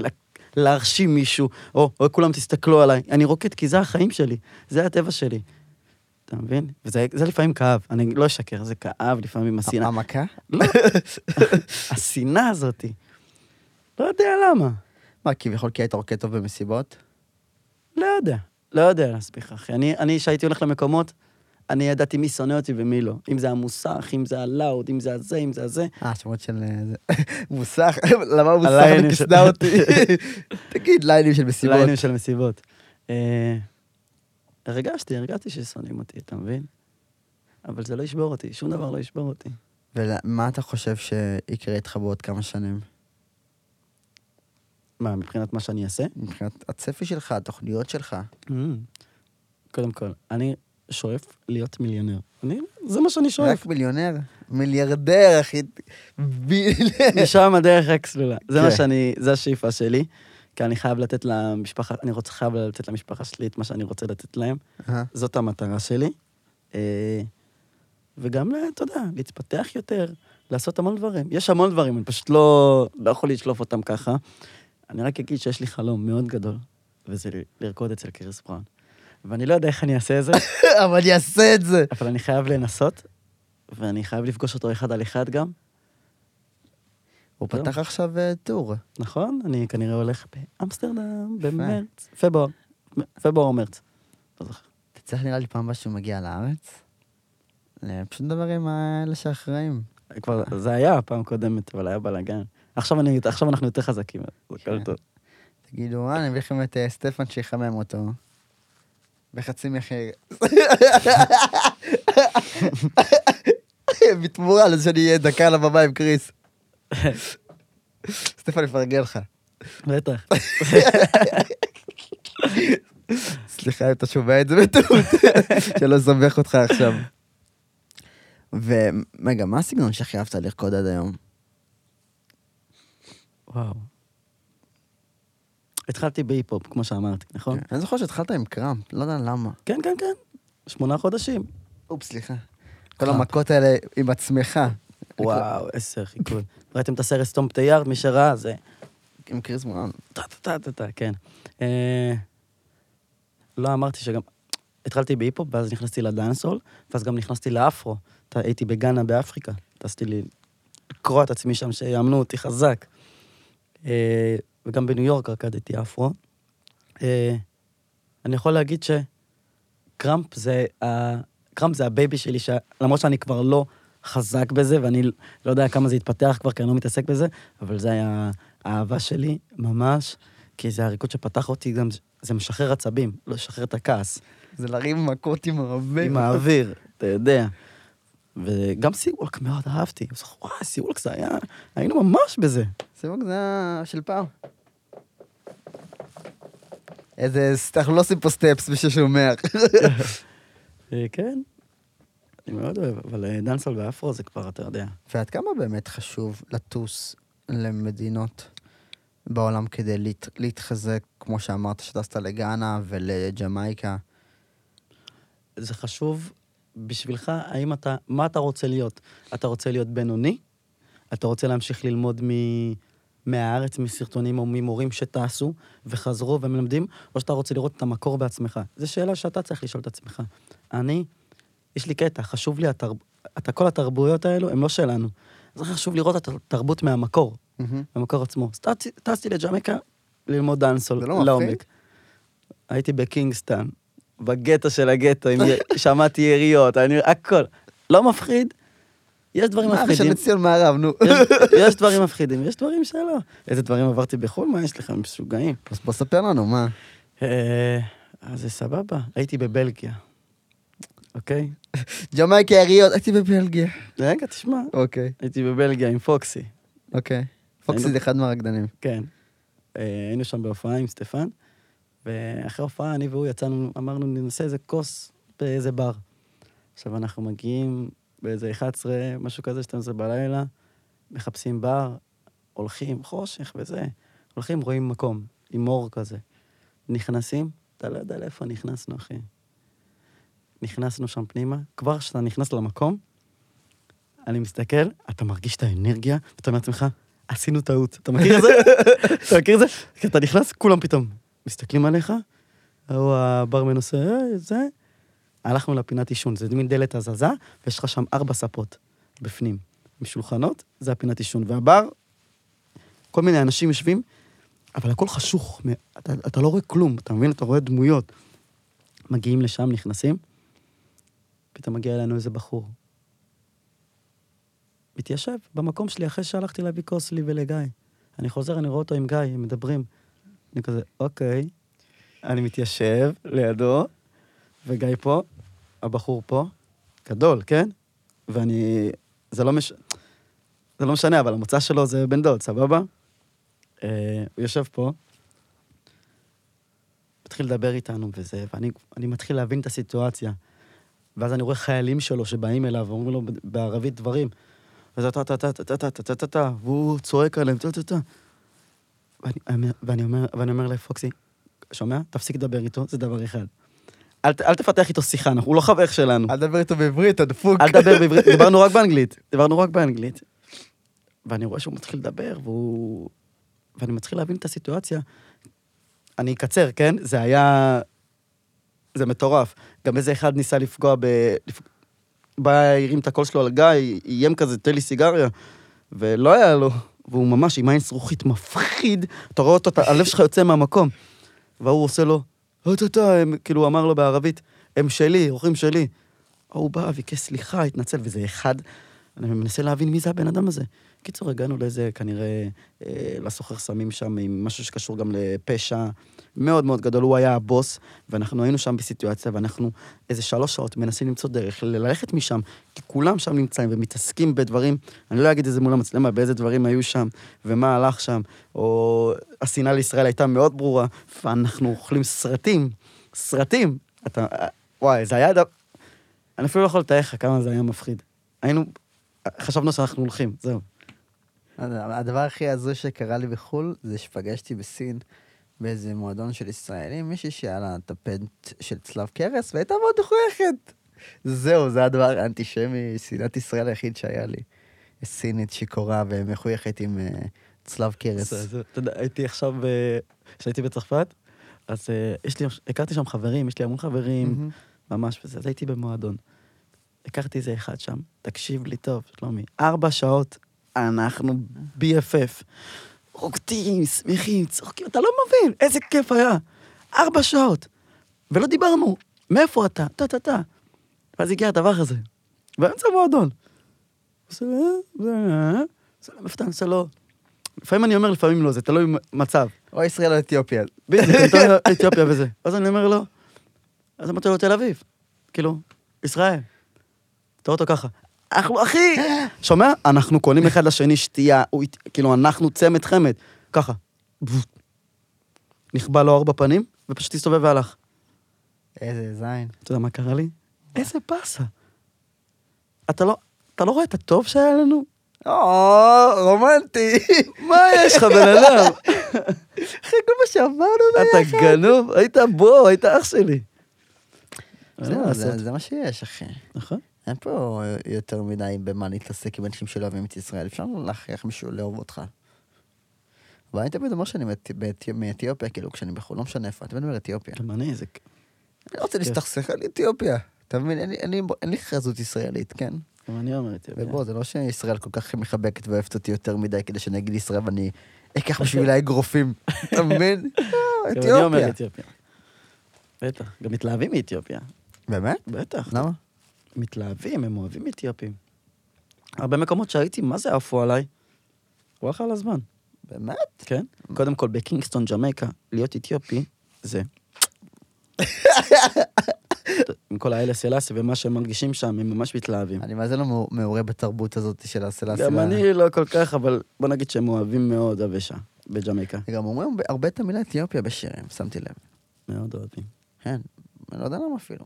להרשים מישהו, או כולם תסתכלו עליי, אני רוקד כי זה החיים שלי, זה הטבע שלי. אתה מבין? וזה לפעמים כאב, אני לא אשקר, זה כאב לפעמים הסינה. המכה? לא. הסינה הזאת. לא יודע למה. מה, כביכול כי היית רוקד טוב במסיבות? לא יודע. לא יודע להספיך, אחי. אני, שהייתי הולך למקומות, אני ידעתי מי שונא אותי ומי לא. אם זה המוסך, אם זה הלאוד, אם זה הזה, אם זה הזה. שמות של... מוסך? למה המוסך נקסדה אותי? תגיד, ליינים של מסיבות. ליינים של מסיבות. הרגשתי ששונאים אותי, אתה מבין? אבל זה לא ישבור אותי, שום דבר לא ישבור אותי. ומה אתה חושב שיקרה איתך בעוד כמה שנים? מה, מבחינת מה שאני אעשה? מבחינת הצפי שלך, התוכניות שלך. קודם כל, אני שואף להיות מיליונר. זה מה שאני שואף. רק מיליונר? מיליארדר, אחי. משם הדרך רק סלולה. זה השאיפה שלי. כי אני חייב לתת למשפחה, חייב לתת למשפחה שלי את מה שאני רוצה לתת להם. זאת המטרה שלי. וגם, אתה יודע, להתפתח יותר, לעשות המון דברים. יש המון דברים, אני פשוט לא יכול לשלוף אותם ככה. אני רק אגיד שיש לי חלום מאוד גדול, וזה לרקוד אצל קריס בראון. ואני לא יודע איך אני אעשה את זה. אבל אני אעשה את זה. אבל אני חייב לנסות, ואני חייב לפגוש אותו אחד על אחד גם. הוא פתח עכשיו טור. נכון, אני כנראה הולך באמסטרדם, במרץ, פברואר או מרץ. אתה צריך נראה לי פעם הבאה שהוא מגיע לארץ? פשוט דברים האלה שאחראים. זה היה פעם קודמת, אבל היה בלאגן. עכשיו אנחנו יותר חזקים, זה כל טוב. תגידו, אני מביא לכם את סטפן שיחמם אותו. בחצי מחיר. בתמורה לזה שאני אהיה דקה לבמה עם קריס. סטפן יפרגן לך. בטח. סליחה אם אתה שומע את זה בטעות, שלא סומך אותך עכשיו. ומגע, מה הסגנון שהכי אהבת לרקוד עד היום? וואו. התחלתי בהיפ-הופ, כמו שאמרתי, נכון? אני זוכר שהתחלת עם קראמפ, לא יודע למה. כן. 8 חודשים. סליחה. כל המכות האלה עם עצמך. וואו, 10 חיקול. ראיתם את הסרט סטום פטייארד, מי שראה, זה... עם קריס בראון. כן. לא אמרתי שגם... התחלתי בהיפ-הופ, ואז נכנסתי לדאנסול, ואז גם נכנסתי לאפרו. הייתי בגאנה באפריקה. טסתי לי לקרוא את עצמי שם, שיאמנו אותי חזק. וגם בניו יורק רקדתי אפרו. אני יכול להגיד שקראמפ זה, קראמפ זה הבייבי שלי, למרות שאני כבר לא חזק בזה, ואני לא יודע כמה זה התפתח כבר, כי אני לא מתעסק בזה, אבל זה היה האהבה שלי, ממש, כי זה הריקוד שפתח אותי, גם זה משחרר עצבים, לא משחרר את הכעס. זה להרים מכות עם האוויר. עם האוויר, אתה יודע. וגם סיוולק מאוד אהבתי. וואי, סיוולק זה היה, היינו ממש בזה. סיוולק זה היה של פעם. איזה, אנחנו לא עושים פה סטפס בששומר. כן. אני מאוד אוהב, אבל דנסול באפרו זה כבר, אתה יודע. ועד כמה באמת חשוב לטוס למדינות בעולם כדי להתחזק, כמו שאמרת, שטסת לגאנה ולג'מייקה? זה חשוב בשבילך, האם אתה, מה אתה רוצה להיות? אתה רוצה להיות בינוני? אתה רוצה להמשיך ללמוד מהארץ, מסרטונים או ממורים שטסו וחזרו ומלמדים, או שאתה רוצה לראות את המקור בעצמך? זו שאלה שאתה צריך לשאול את עצמך. אני, יש לי קטע, חשוב לי, כל התרבויות האלו, הם לא שלנו. זה חשוב לראות את התרבות מהמקור, מהמקור עצמו. טסתי לג'מייקה ללמוד דאנסול לעומק. הייתי בקינגסטן, בגטו של הגטו, שמעתי יריות, הכל. לא מפחיד, יש דברים מפחידים. מה, שנציון מערב, נו. יש דברים מפחידים, יש דברים שלא. איזה דברים עברתי בחול, מה יש לך? משוגעים. אז בוא ספר לנו, מה? אז זה סבבה. הייתי בבלגיה. אוקיי? ג'מייקה יריות, הייתי בבלגיה. רגע, תשמע. אוקיי. הייתי בבלגיה עם פוקסי. אוקיי. פוקסי זה אחד מהרקדנים. כן. היינו שם בהופעה עם סטפן. ואחרי הופעה, אני והוא יצאנו, אמרנו, ננסה איזה כוס באיזה בר. עכשיו אנחנו מגיעים באיזה 11, משהו כזה, 12 בלילה, מחפשים בר, הולכים, חושך וזה, הולכים, רואים מקום, עם אור כזה. נכנסים, אתה לא יודע לאיפה נכנסנו, אחי. נכנסנו שם פנימה, כבר כשאתה נכנס למקום, אני מסתכל, אתה מרגיש את האנרגיה, ואתה אומר לעצמך, עשינו טעות. אתה מכיר את זה? אתה מכיר את זה? כי אתה נכנס, כולם פתאום. מסתכלים עליך, או הברמן עושה, זה, הלכנו לפינת אישון, זה מין דלת הזזה, ויש לך שם 4 ספות בפנים, עם שולחנות, זה הפינת אישון, והבר, כל מיני אנשים יושבים, אבל הכל חשוך, אתה לא רואה כלום, אתה מבין, אתה רואה דמויות, מגיעים לשם, נכנסים, פתאום מגיע אלינו איזה בחור, מתיישב במקום שלי, אחרי שהלכתי להביא כוס לי ולגיא, אני חוזר, אני רואה אותו עם גיא, הם מדברים, אני כזה, אוקיי, אני מתיישב לידו, וגיא פה, הבחור פה, גדול, כן? ואני, זה לא משנה, אבל המוצא שלו זה בן דוד, סבבה? הוא יושב פה, מתחיל לדבר איתנו וזה, ואני מתחיל להבין את הסיטואציה, ואז אני רואה חיילים שלו שבאים אליו, ואומרים לו בערבית דברים, וזה טה-טה-טה-טה-טה-טה-טה, והוא צועק עליהם, טה-טה-טה. ואני אומר לפוקסי, שומע? תפסיק לדבר איתו, זה דבר אחד. אל תפתח איתו שיחה, הוא לא חבר שלנו. אל תדבר איתו בעברית, הדפוק. אל תדבר בעברית, דיברנו רק באנגלית. ואני רואה שהוא מתחיל לדבר, ואני מתחיל להבין את הסיטואציה. אני אקצר, כן? זה היה... זה מטורף. גם איזה אחד ניסה לפגוע בא, הרים את הקול שלו על גיא, איים כזה, תן לי סיגריה, ולא היה לו... והוא ממש עם עין שרוחית מפחיד, אתה רואה אותו, הלב שלך יוצא מהמקום, והוא עושה לו, כאילו אמר לו בערבית, הם שלי, אורחים שלי. הוא בא, ביקש סליחה, התנצל, וזה אחד, אני מנסה להבין מי זה הבן אדם הזה. קיצור, הגענו לאיזה, כנראה, לסוחר סמים שם, עם משהו שקשור גם לפשע, מאוד מאוד גדול, הוא היה הבוס, ואנחנו היינו שם בסיטואציה, ואנחנו איזה 3 שעות מנסים למצוא דרך, ללכת משם, כי כולם שם נמצאים ומתעסקים בדברים, אני לא אגיד איזה מול המצלמה, באיזה דברים היו שם, ומה הלך שם, או השנאה לישראל הייתה מאוד ברורה, ואנחנו אוכלים סרטים, אתה, וואי, זה היה, אני אפילו לא יכול לתארך כמה זה היה מפחיד. היינו, חשבנו שאנחנו הולכים, זהו. הדבר הכי הזוי שקרה לי בחול, זה שפגשתי בסין, באיזה מועדון של ישראלים, מישהי שהיה לה את הפנט של צלב קרס, והייתה מאוד דוחכת. זהו, זה הדבר האנטישמי, סינית ישראל היחיד שהיה לי. סינית שקורה ומחויכת עם צלב קרס. אתה יודע, הייתי עכשיו, כשהייתי בצרפת, אז הכרתי שם חברים, יש לי המון חברים, ממש, אז הייתי במועדון. הכרתי איזה אחד שם, תקשיב לי טוב, שלומי, 4 שעות, אנחנו BFF. רוקדים, שמחים, צוחקים, אתה לא מבין, איזה כיף היה. 4 שעות. ולא דיברנו, מאיפה אתה? אתה. ואז הגיע הדבר הזה, באמצע מועדון. מפתן שלא. לפעמים אני אומר, לפעמים לא, זה תלוי מצב. או ישראל או אתיופיה. אתיופיה וזה. אז אני אומר לו, אז אמרתי לו, תל אביב. כאילו, ישראל. תראו אותו ככה. אנחנו, אחי! שומע? אנחנו קונים אחד לשני שתייה, כאילו, אנחנו צמת חמת. ככה. נכבה לו ארבע פנים, ופשוט הסתובב והלך. איזה זין. אתה יודע מה קרה לי? איזה פסה. אתה לא רואה את הטוב שהיה לנו? רומנטי. מה יש לך בן אדם? אחרי כל מה שעברנו ביחד. אתה גנוב, היית בו, היית אח שלי. זה מה שיש, אחי. נכון. אין פה יותר מדי במה להתעסק עם אנשים שלא אוהבים את ישראל. אפשר להכריח מישהו לאהוב אותך. אבל אני תמיד אומר שאני מאתיופיה, כאילו, כשאני בחולום שנפה, אתה אומר אתיופיה. גם אני, זה... אני רוצה להסתכסך על אתיופיה. אתה מבין, אין לי חזות ישראלית, כן? גם אני אומר אתיופיה. ובוא, זה לא שישראל כל כך מחבקת ואוהבת אותי יותר מדי, כדי שאני אגיד ישראל ואני אקח בשבילה אגרופים. אתה מבין? אתיופיה. גם אני אומר אתיופיה. בטח. גם מתלהבים מאתיופיה. באמת? בטח. למה? מתלהבים, הם אוהבים אתיופים. הרבה מקומות שהייתי, מה זה עפו עליי? הוא אחר לזמן. באמת? כן. קודם כל, בקינגסטון, ג'מייקה, להיות אתיופי, זה. עם כל האלה סלאסי ומה שהם מרגישים שם, הם ממש מתלהבים. אני מה זה לא מעורה בתרבות הזאת של הסלאסי. גם אני לא כל כך, אבל בוא נגיד שהם אוהבים מאוד אבשה בג'מייקה. גם אומרים הרבה את המילה אתיופיה בשירים, שמתי לב. מאוד אוהבים. כן, אני לא יודע למה אפילו.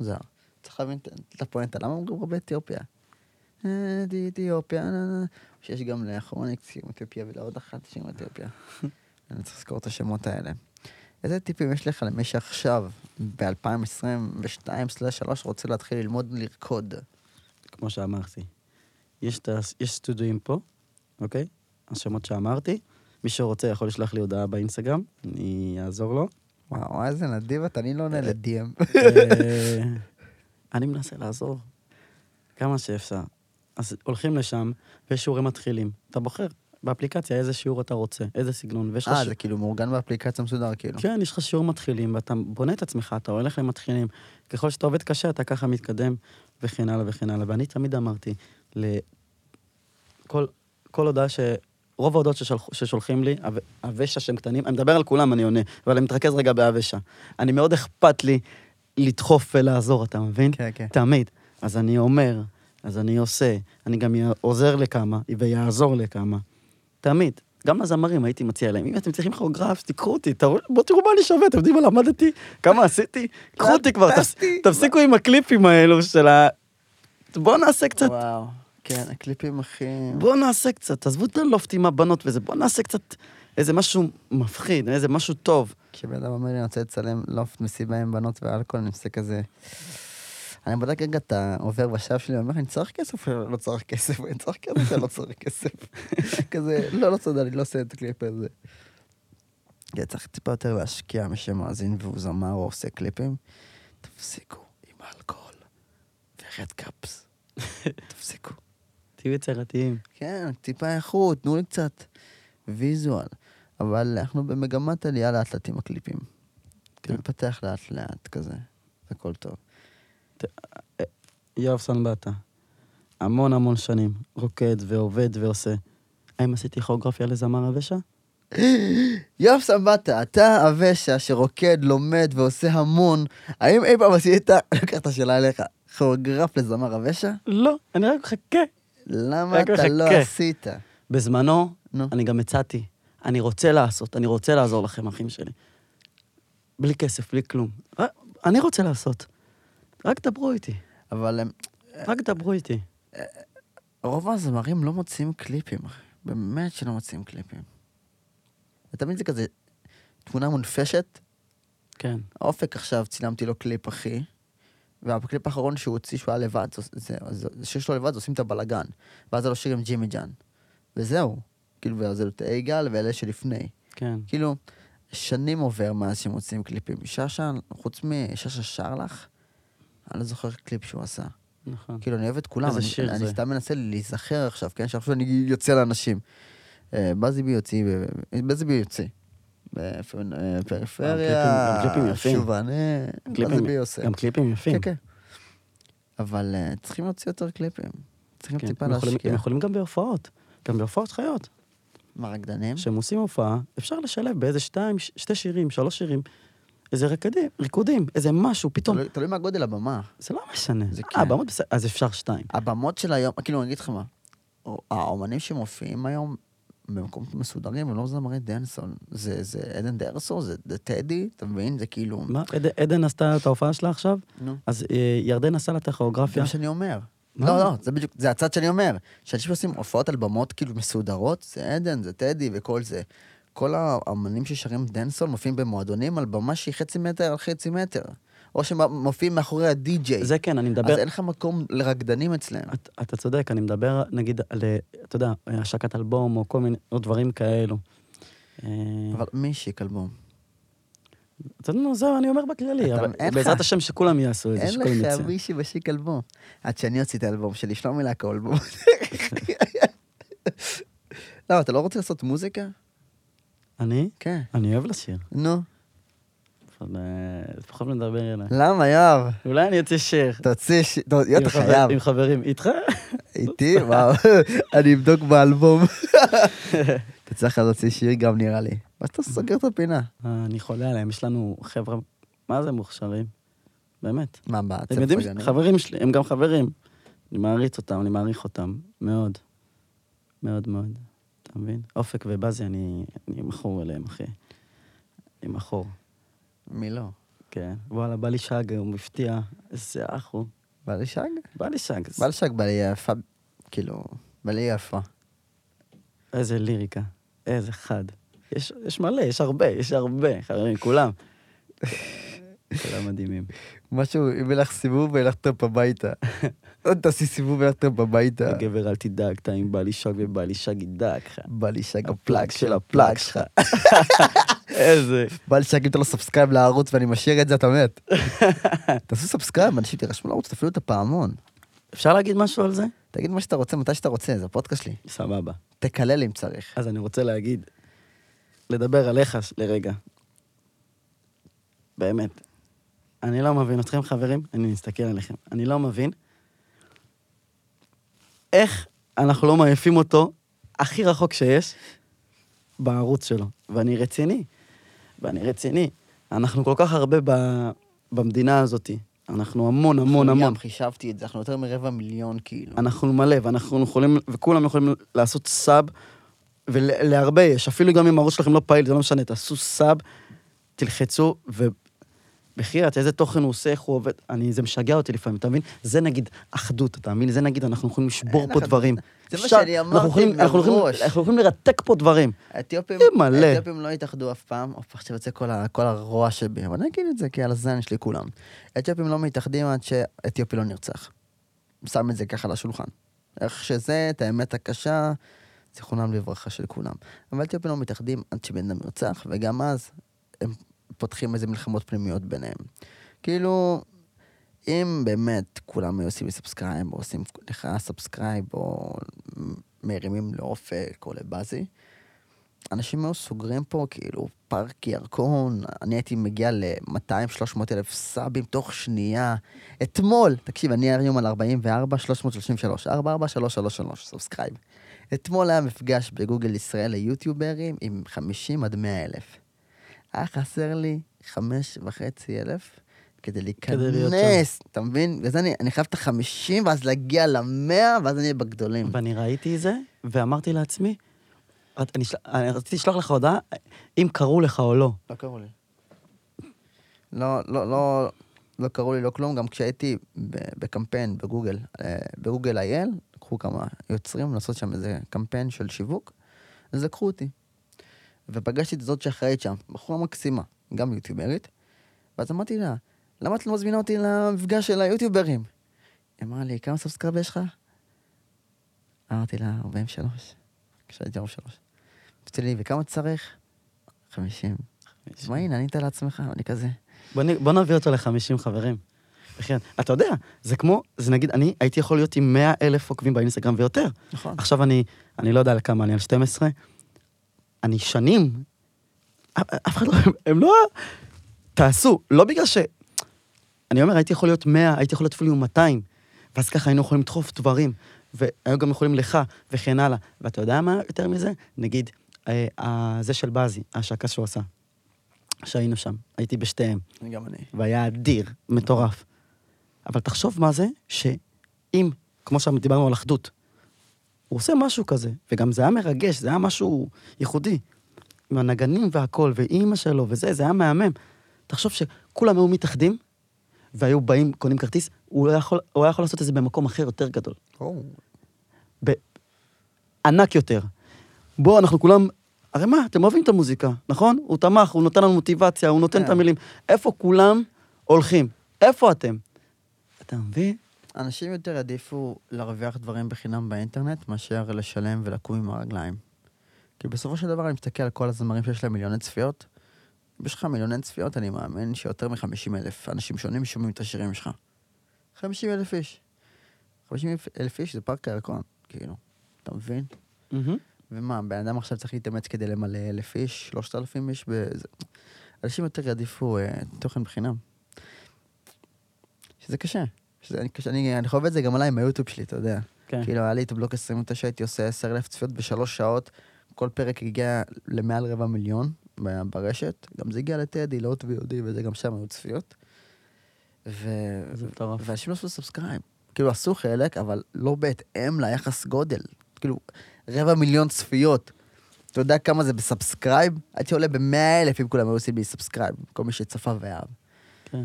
מוזר. צריך להבין את הפואנטה, למה אומרים הרבה אתיופיה? אתיופיה, שיש גם לאחרוניקס, אתיופיה ולעוד אחת, שיש אתיופיה. אני צריך לזכור את השמות האלה. איזה טיפים יש לך למי שעכשיו, ב-2022/3, רוצה להתחיל ללמוד לרקוד? כמו שאמרתי. יש סטודיואים פה, אוקיי? השמות שאמרתי. מי שרוצה יכול לשלח לי הודעה באינסטגרם, אני אעזור לו. וואו, איזה נדיב, אני לא עונה לדיאם. אני מנסה לעזור. כמה שאפשר. אז הולכים לשם, ויש שיעורים מתחילים. אתה בוחר. באפליקציה, איזה שיעור אתה רוצה, איזה סגנון. זה כאילו מאורגן באפליקציה מסודר, כאילו. כן, יש לך שיעור מתחילים, ואתה בונה את עצמך, אתה הולך למתחילים. ככל שאתה עובד קשה, אתה ככה מתקדם, וכן הלאה וכן הלאה. ואני תמיד אמרתי, כל הודעה רוב ההודעות ששולחים לי, אבשה שהם קטנים, אני מדבר על כולם, אני עונה, אבל אני מתרכז רגע באבשה. אני מאוד אכפת לי לדחוף ולעזור, אתה מבין? כן. תמיד. אז אני אומר, אז אני עושה, אני גם עוזר לכמה, ויעזור לכמה. תמיד. גם הזמרים הייתי מציע להם, אם אתם צריכים כריאוגרף, תקחו אותי, בואו תראו מה אני שווה, אתם יודעים מה למדתי, כמה עשיתי, קחו אותי כבר, תפסיקו עם הקליפים האלו של ה... בואו נעשה קצת... וואו, כן, הקליפים הכי... בואו נעשה קצת, תעזבו את הלופט עם הבנות וזה, בואו נעשה קצת איזה משהו מפחיד, איזה משהו טוב. כשבאדם אומר לי, אני רוצה לצלם לופט מסיבה עם בנות ואלכוהול, אני עושה כזה... אני בודק רגע, אתה עובר בשלב שלי, ואומר, אני צריך כסף או לא צריך כסף? אני צריך כסף או לא צריך כסף? כזה, לא צודע, אני לא עושה את הקליפ הזה. צריך טיפה יותר להשקיע מי שמאזין והוא זמר או עושה קליפים. תפסיקו עם האלכוהול ורד קאפס. תפסיקו. תהיו יצירתיים. כן, טיפה איכות, תנו לי קצת ויזואל. אבל אנחנו במגמת עלייה לאט לאט עם הקליפים. מתפתח לאט לאט כזה, הכל טוב. יואב סנבטה, המון שנים, רוקד ועובד ועושה. האם עשיתי כריאוגרפיה לזמר אבשה? יואב סנבטה, אתה אבשה שרוקד, לומד ועושה המון, האם אי פעם עשית, לקחת השאלה אליך, כריאוגרף לזמר אבשה? לא, אני רק מחכה. למה אתה לא עשית? בזמנו, אני גם הצעתי, אני רוצה לעשות, אני רוצה לעזור לכם, אחים שלי. בלי כסף, בלי כלום. אני רוצה לעשות. רק דברו איתי. אבל... רק דברו איתי. רוב הזמרים לא מוצאים קליפים, אחי. באמת שלא מוצאים קליפים. ותמיד זה כזה תמונה מונפשת. כן. האופק עכשיו צילמתי לו קליפ, אחי. והקליפ האחרון שהוא הוציא שהוא היה לבד, שיש לו לבד, עושים את הבלגן. ואז זה לא שיר עם ג'ימי ג'אן. וזהו. כאילו, וזה תאיגל ואלה שלפני. כן. כאילו, שנים עובר מאז שמוצאים קליפים. ששן, חוץ מששן שר לך, אני לא זוכר קליפ שהוא עשה. נכון. כאילו, אני אוהב את כולם. איזה שיר זה. אני סתם מנסה להיזכר עכשיו, כן? שעכשיו אני יוצא לאנשים. בזיבי יוצא. פריפריה, שובנה, מה זה בי עושה? גם קליפים יפים. כן, כן. אבל צריכים להוציא יותר קליפים. צריכים טיפה להשקיע. הם יכולים גם בהופעות. גם בהופעות חיות. מה, רקדנים? כשהם עושים הופעה, אפשר לשלב באיזה שתי שירים, 3 שירים, איזה ריקודים, איזה משהו, פתאום... תלוי מהגודל הבמה. זה לא משנה. אז אפשר 2. הבמות של היום, כאילו, אני אגיד לך מה, האומנים שמופיעים היום במקומות מסודרים, הם לא זמרי דנסול. זה עדן דרסו, זה טדי, אתה מבין? זה כאילו... מה? עדן עשתה את ההופעה שלה עכשיו? נו. אז ירדן עשה לה את הכריאוגרפיה. זה מה שאני אומר. לא, זה בדיוק, זה הצד שאני אומר. שאנשים עושים הופעות על במות כאילו מסודרות, זה עדן, זה טדי וכל זה. כל האמנים ששרים דנסול מופיעים במועדונים על במה שהיא חצי מטר על חצי מטר. או שמופיעים מאחורי הדי-ג'יי. זה כן, אני מדבר... אז אין לך מקום לרקדנים אצלנו. אתה צודק, אני מדבר, נגיד, על, אתה יודע, השקת אלבום, או כל מיני, או דברים כאלו. אבל מי ישיק אלבום? אתה יודע, זהו, אני אומר בכללי, אבל בעזרת השם שכולם יעשו את זה, שכולם יצא. אין לך מי שמשיק אלבום. עד שאני הוציא את האלבום שלי, שלומי להקה אלבום. לא, אתה לא רוצה לעשות מוזיקה? אני? כן. אני אוהב לשיר. נו. פחות מדבר אליי. למה, יואב? אולי אני יוצא שיר. תוצא שיר, יותה חייב. עם חברים, איתך? איתי? וואו, אני אבדוק באלבום. תצליח להוציא שיר גם נראה לי. מה שאתה סוגר את הפינה? אני חולה עליהם, יש לנו חבר'ה, מה זה מוכשרים? באמת. מה, בעצם? חברים שלי, הם גם חברים. אני מעריץ אותם, אני מעריך אותם, מאוד. מאוד מאוד, אתה מבין? אופק ובאזי, אני מחור אליהם, אחי. אני מחור. מי לא? כן. וואלה, בא לי שג, הוא מפתיע. איזה אחו. בא לי שג? בא לי שג. בא לי שג, בא לי יפה, כאילו, בא לי יפה. איזה ליריקה. איזה חד. יש מלא, יש הרבה, חברים, כולם. כולם מדהימים. משהו, אם ילך סיבוב, ילך טופ הביתה. עוד תעשי סיבוב, ילך טופ הביתה. גבר, אל תדאג, אם בא לי שג ובא לי שג ידאג לך. בא לי שג הפלאג של הפלאג שלך. איזה... בא לי שג אם אתה לא סאבסקרייב לערוץ ואני משאיר את זה, אתה מת. תעשו סאבסקרייב, אנשים תירשמו לערוץ, תפעילו את הפעמון. אפשר להגיד משהו על זה? תגיד מה שאתה רוצה, מתי שאתה רוצה, זה הפודקאסט שלי. סבבה. תקלל אם צריך. אז אני רוצה להגיד, לדבר עליך לרגע. באמת. אני לא מבין אתכם, חברים, אני מסתכל עליכם. אני לא מבין איך אנחנו לא מעיפים אותו הכי רחוק שיש בערוץ שלו. ואני רציני. אנחנו כל כך הרבה במדינה הזאת. אנחנו המון. גם חישבתי את זה, אנחנו יותר מ1/4 מיליון, כאילו. אנחנו מלא, ואנחנו יכולים, וכולם יכולים לעשות סאב, ולהרבה יש, אפילו גם אם הערוץ שלכם לא פעיל, זה לא משנה, תעשו סאב, תלחצו, ובחירת, איזה תוכן הוא עושה, איך הוא עובד, זה משגע אותי לפעמים, אתה מבין? זה נגיד אחדות, אתה מבין? זה נגיד, אנחנו יכולים לשבור פה דברים. זה מה שאני אמרתי מראש. אנחנו יכולים לרתק פה דברים. האתיופים לא התאחדו אף פעם, אוף, עכשיו יוצא כל הרוע שבי, אבל אני אגיד את זה, כי על הזן שלי כולם. האתיופים לא מתאחדים עד שהאתיופי לא נרצח. שם את זה ככה לשולחן. איך שזה, את האמת הקשה, זיכרונם לברכה של כולם. אבל האתיופים לא מתאחדים עד שבן אדם נרצח, וגם אז הם פותחים איזה מלחמות פנימיות ביניהם. כאילו, אם באמת כולם עושים סאבסקרייב, או עושים לך סאבסקרייב, או מרימים לאופק, או לבאזי, אנשים מאוד סוגרים פה, כאילו, פארק ירקון, אני הייתי מגיע ל-200,000-300,000 סאבים תוך שנייה, אתמול, תקשיב, אני היום על 44,333 סאבסקרייב. אתמול היה מפגש בגוגל ישראל ליוטיוברים עם 50,000 עד 100,000. היה חסר לי 5,500 כדי להיכנס, אתה מבין? ואז אני חייב את 50, ואז להגיע 100, ואז אני אהיה בגדולים. ואני ראיתי זה, ואמרתי לעצמי, אני רציתי לשלוח לך הודעה, אם קראו לך או לא. לא קראו לי. לא קראו לי, לא כלום, גם כשהייתי בקמפיין בגוגל אייל, קחו כמה יוצרים, לעשות שם איזה קמפיין של שיווק, אז לקחו אותי. ופגשתי את זאת שאחראית שם, בחורה מקסימה, גם יוטיוברית, ואז אמרתי לה, למה את לא מזמינה אותי למפגש של היוטיוברים? היא אמרה לי, כמה סאבסקרייב יש לך? אמרתי לה, 43. כשהייתי 43. אמרתי לי, וכמה צריך? 50. מה הנה, אני איתה לעצמך, אני כזה. בוא נביא אותו ל-50 חברים. אתה יודע, זה כמו, זה נגיד, אני הייתי יכול להיות עם 100,000 עוקבים באינסטגרם ויותר. עכשיו אני לא יודע על כמה, אני על 12. אני שנים אף אחד לא, הם לא, תעשו, לא בגלל ש... אני אומר, הייתי יכול להיות 100, הייתי יכול להיות אפילו 200, ואז ככה היינו יכולים לדחוף דברים, והיו גם יכולים לך, וכן הלאה. ואתה יודע מה יותר מזה? נגיד, זה של בזי, השקה שהוא עשה, שהיינו שם, הייתי בשתיהם. גם אני. והיה אדיר, מטורף. אבל תחשוב מה זה, שאם, כמו שדיברנו על אחדות, הוא עושה משהו כזה, וגם זה היה מרגש, זה היה משהו ייחודי, עם הנגנים והכל, ואימא שלו, וזה, זה היה מהמם. תחשוב שכולם היו מתאחדים, והיו באים, קונים כרטיס, הוא היה יכול, לעשות את זה במקום אחר יותר גדול. ענק יותר. בוא, אנחנו כולם, הרי מה, אתם אוהבים את המוזיקה, נכון? הוא תמך, הוא נותן לנו מוטיבציה, הוא נותן את המילים. איפה כולם הולכים? איפה אתם? אתה מבין? אנשים יותר עדיפו לרווח דברים בחינם באינטרנט, מאשר לשלם ולקום עם הרגליים. כי בסופו של דבר אני מסתכל על כל הזמרים שיש להם מיליוני צפיות, יש לך מיליוני צפיות, אני מאמין שיותר מ-50,000 אנשים שונים שומעים את השירים שלך. 50,000 איש. 50,000 איש זה פארק הירקון, כאילו. אתה מבין? ומה, בן אדם עכשיו צריך להתאמץ כדי למלא 1,000 איש, 3,000 איש, אנשים יותר יעדיפו תוכן בחינם. שזה קשה. אני חווה את זה גם עליי עם היוטיוב שלי, אתה יודע. כאילו, היה לי את הבלוק 29, הייתי עושה 10,000 צפיות בשלוש שעות, כל פרק הגיע למעל 250,000. ברשת, גם זה הגיע לתדי, לאות ויהודי, וזה גם שם היו צפיות. ואנשים לא עשו סאבסקרייב. כאילו, עשו חלק, אבל לא בהתאם ליחס גודל. כאילו, 250,000 צפיות. אתה יודע כמה זה בסאבסקרייב? הייתי עולה ב-100,000 אם כולם היו עושים לי סאבסקרייב, כל מי שצפה ואהב. כן.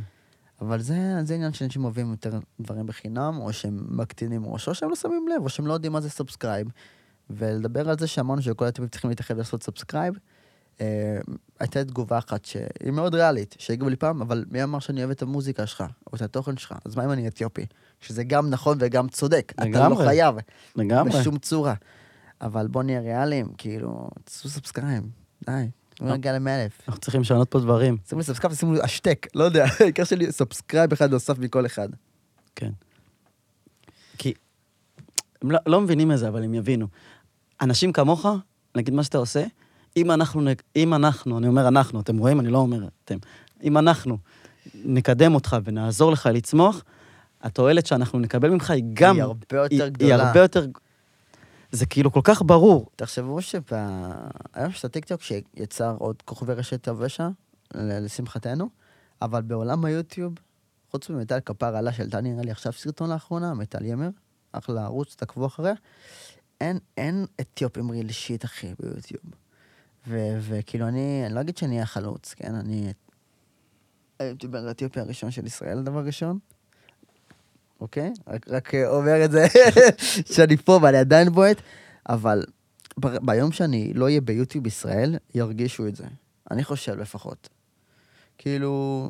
אבל זה עניין שאנשים אוהבים יותר דברים בחינם, או שהם מקטינים ראש, או שהם לא שמים לב, או שהם לא יודעים מה זה סאבסקרייב. ולדבר על זה שאמרנו שכל התמיד צריכים להתאחד ולעשות סאבסקרייב, הייתה תגובה אחת שהיא מאוד ריאלית, שהגיבו לי פעם, אבל מי אמר שאני אוהב את המוזיקה שלך, או את התוכן שלך? אז מה אם אני אתיופי? שזה גם נכון וגם צודק, אתה לא חייב בשום צורה. אבל בוא נהיה ריאליים, כאילו, תעשו סאבסקריים, די, בוא נגיע ל-100,000. אנחנו צריכים לשנות פה דברים. שימו לי סאבסקריים, שימו לי אשטק, לא יודע, העיקר שלי סאבסקריים אחד נוסף מכל אחד. כן. כי, הם לא מבינים את זה, אבל הם יבינו. אנשים כמוך, נגיד מה שאתה עושה, אם אנחנו, אני אומר אנחנו, אתם רואים, אני לא אומר אתם, אם אנחנו נקדם אותך ונעזור לך לצמוח, התועלת שאנחנו נקבל ממך היא גם... היא הרבה יותר גדולה. היא הרבה יותר... זה כאילו כל כך ברור. תחשבו היום שאתה טיקטוק שיצר עוד כוכבי רשת הוושע, לשמחתנו, אבל בעולם היוטיוב, חוץ ממיטל כפר עלה של תני, נראה לי עכשיו סרטון לאחרונה, מיטל ימר, אחלה ערוץ, תקבו אחריה, אין אתיופים ריל שיט אחי ביוטיוב. וכאילו אני לא אגיד שאני החלוץ, כן, אני הייתי באתיופיה הראשון של ישראל, דבר ראשון, אוקיי? רק אומר את זה שאני פה ואני עדיין בועט, אבל ביום שאני לא אהיה ביוטיוב בישראל, ירגישו את זה. אני חושב לפחות. כאילו,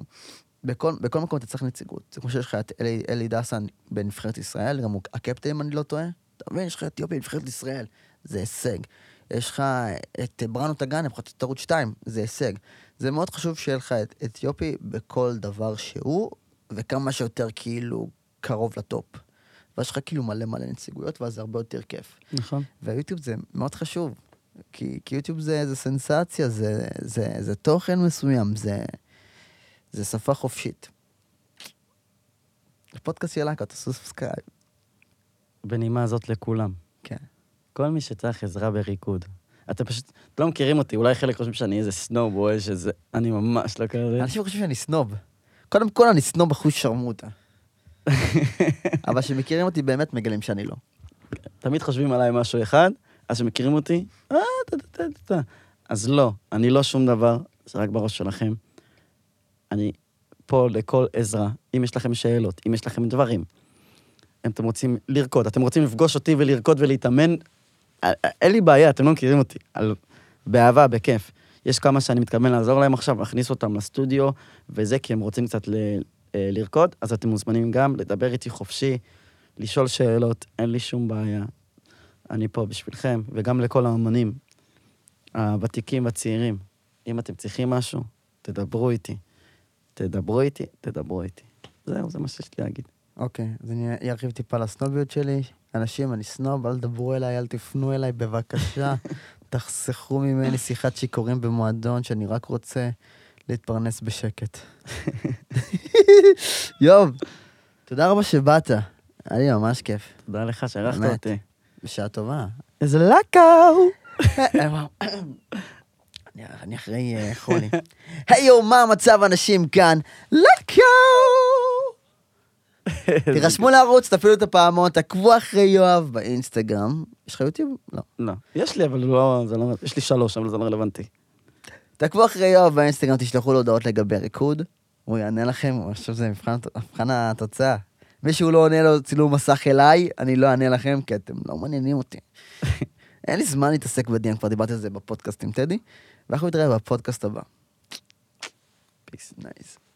בכל מקום אתה צריך נציגות. זה כמו שיש לך את אלי דסן בנבחרת ישראל, גם הוא הקפטן, אני לא טועה. אתה מבין, יש לך אתיופיה בנבחרת ישראל. זה הישג. יש לך את בראנו תגן, הם חצת ערוץ 2, זה הישג. זה מאוד חשוב שיהיה לך את אתיופי בכל דבר שהוא, וכמה שיותר כאילו קרוב לטופ. ויש לך כאילו מלא מלא נציגויות, ואז זה הרבה יותר כיף. נכון. והיוטיוב זה מאוד חשוב, כי יוטיוב זה סנסציה, זה תוכן מסוים, זה שפה חופשית. פודקאסט ילקה, תעשו סאבסקרייב. בנימה הזאת לכולם. כן. כל מי שצריך עזרה בריקוד. אתם פשוט לא מכירים אותי, אולי חלק חושבים שאני איזה סנוב או איזה... אני ממש לא כזה. אנשים חושבים שאני סנוב. קודם כל אני סנוב בחוש שרמוטה. אבל שמכירים אותי באמת מגלים שאני לא. תמיד חושבים עליי משהו אחד, אז שמכירים אותי, אז לא, אני לא שום דבר, זה רק בראש שלכם. אני פה לכל עזרה, אם יש לכם שאלות, אם יש לכם דברים, אתם רוצים לרקוד, אתם רוצים לפגוש אותי ולרקוד ולהתאמן, אין לי בעיה, אתם לא מכירים אותי, באהבה, בכיף. יש כמה שאני מתכוון לעזור להם עכשיו, להכניס אותם לסטודיו, וזה כי הם רוצים קצת לרקוד, אז אתם מוזמנים גם לדבר איתי חופשי, לשאול שאלות, אין לי שום בעיה. אני פה בשבילכם, וגם לכל האמנים, הוותיקים והצעירים, אם אתם צריכים משהו, תדברו איתי. זהו, זה מה שיש לי להגיד. אוקיי, אז אני ארחיב טיפה לסנוביות שלי. אנשים, אני סנוב, אל תדברו אליי, אל תפנו אליי, בבקשה. תחסכו ממני שיחת שיקורים במועדון, שאני רק רוצה להתפרנס בשקט. יואב, תודה רבה שבאת. היה לי ממש כיף. תודה לך שערכת אותי. בשעה טובה. איזה לקאו! אני אחרי חולי. היי יו, מה המצב אנשים כאן? לקאו! תירשמו לערוץ, תפעילו את הפעמון, תעקבו אחרי יואב באינסטגרם. יש לך יוטיוב? לא. לא. יש לי, אבל לא... יש לי 3, אבל זה לא רלוונטי. תעקבו אחרי יואב באינסטגרם, תשלחו לו הודעות לגבי ריקוד. הוא יענה לכם, אני חושב שזה מבחן התוצאה. מישהו לא עונה לו צילום מסך אליי, אני לא אענה לכם, כי אתם לא מעניינים אותי. אין לי זמן להתעסק בדיון, כבר דיברתי על זה בפודקאסט עם טדי, ואנחנו נתראה בפודקאסט הבא. Peace, nice.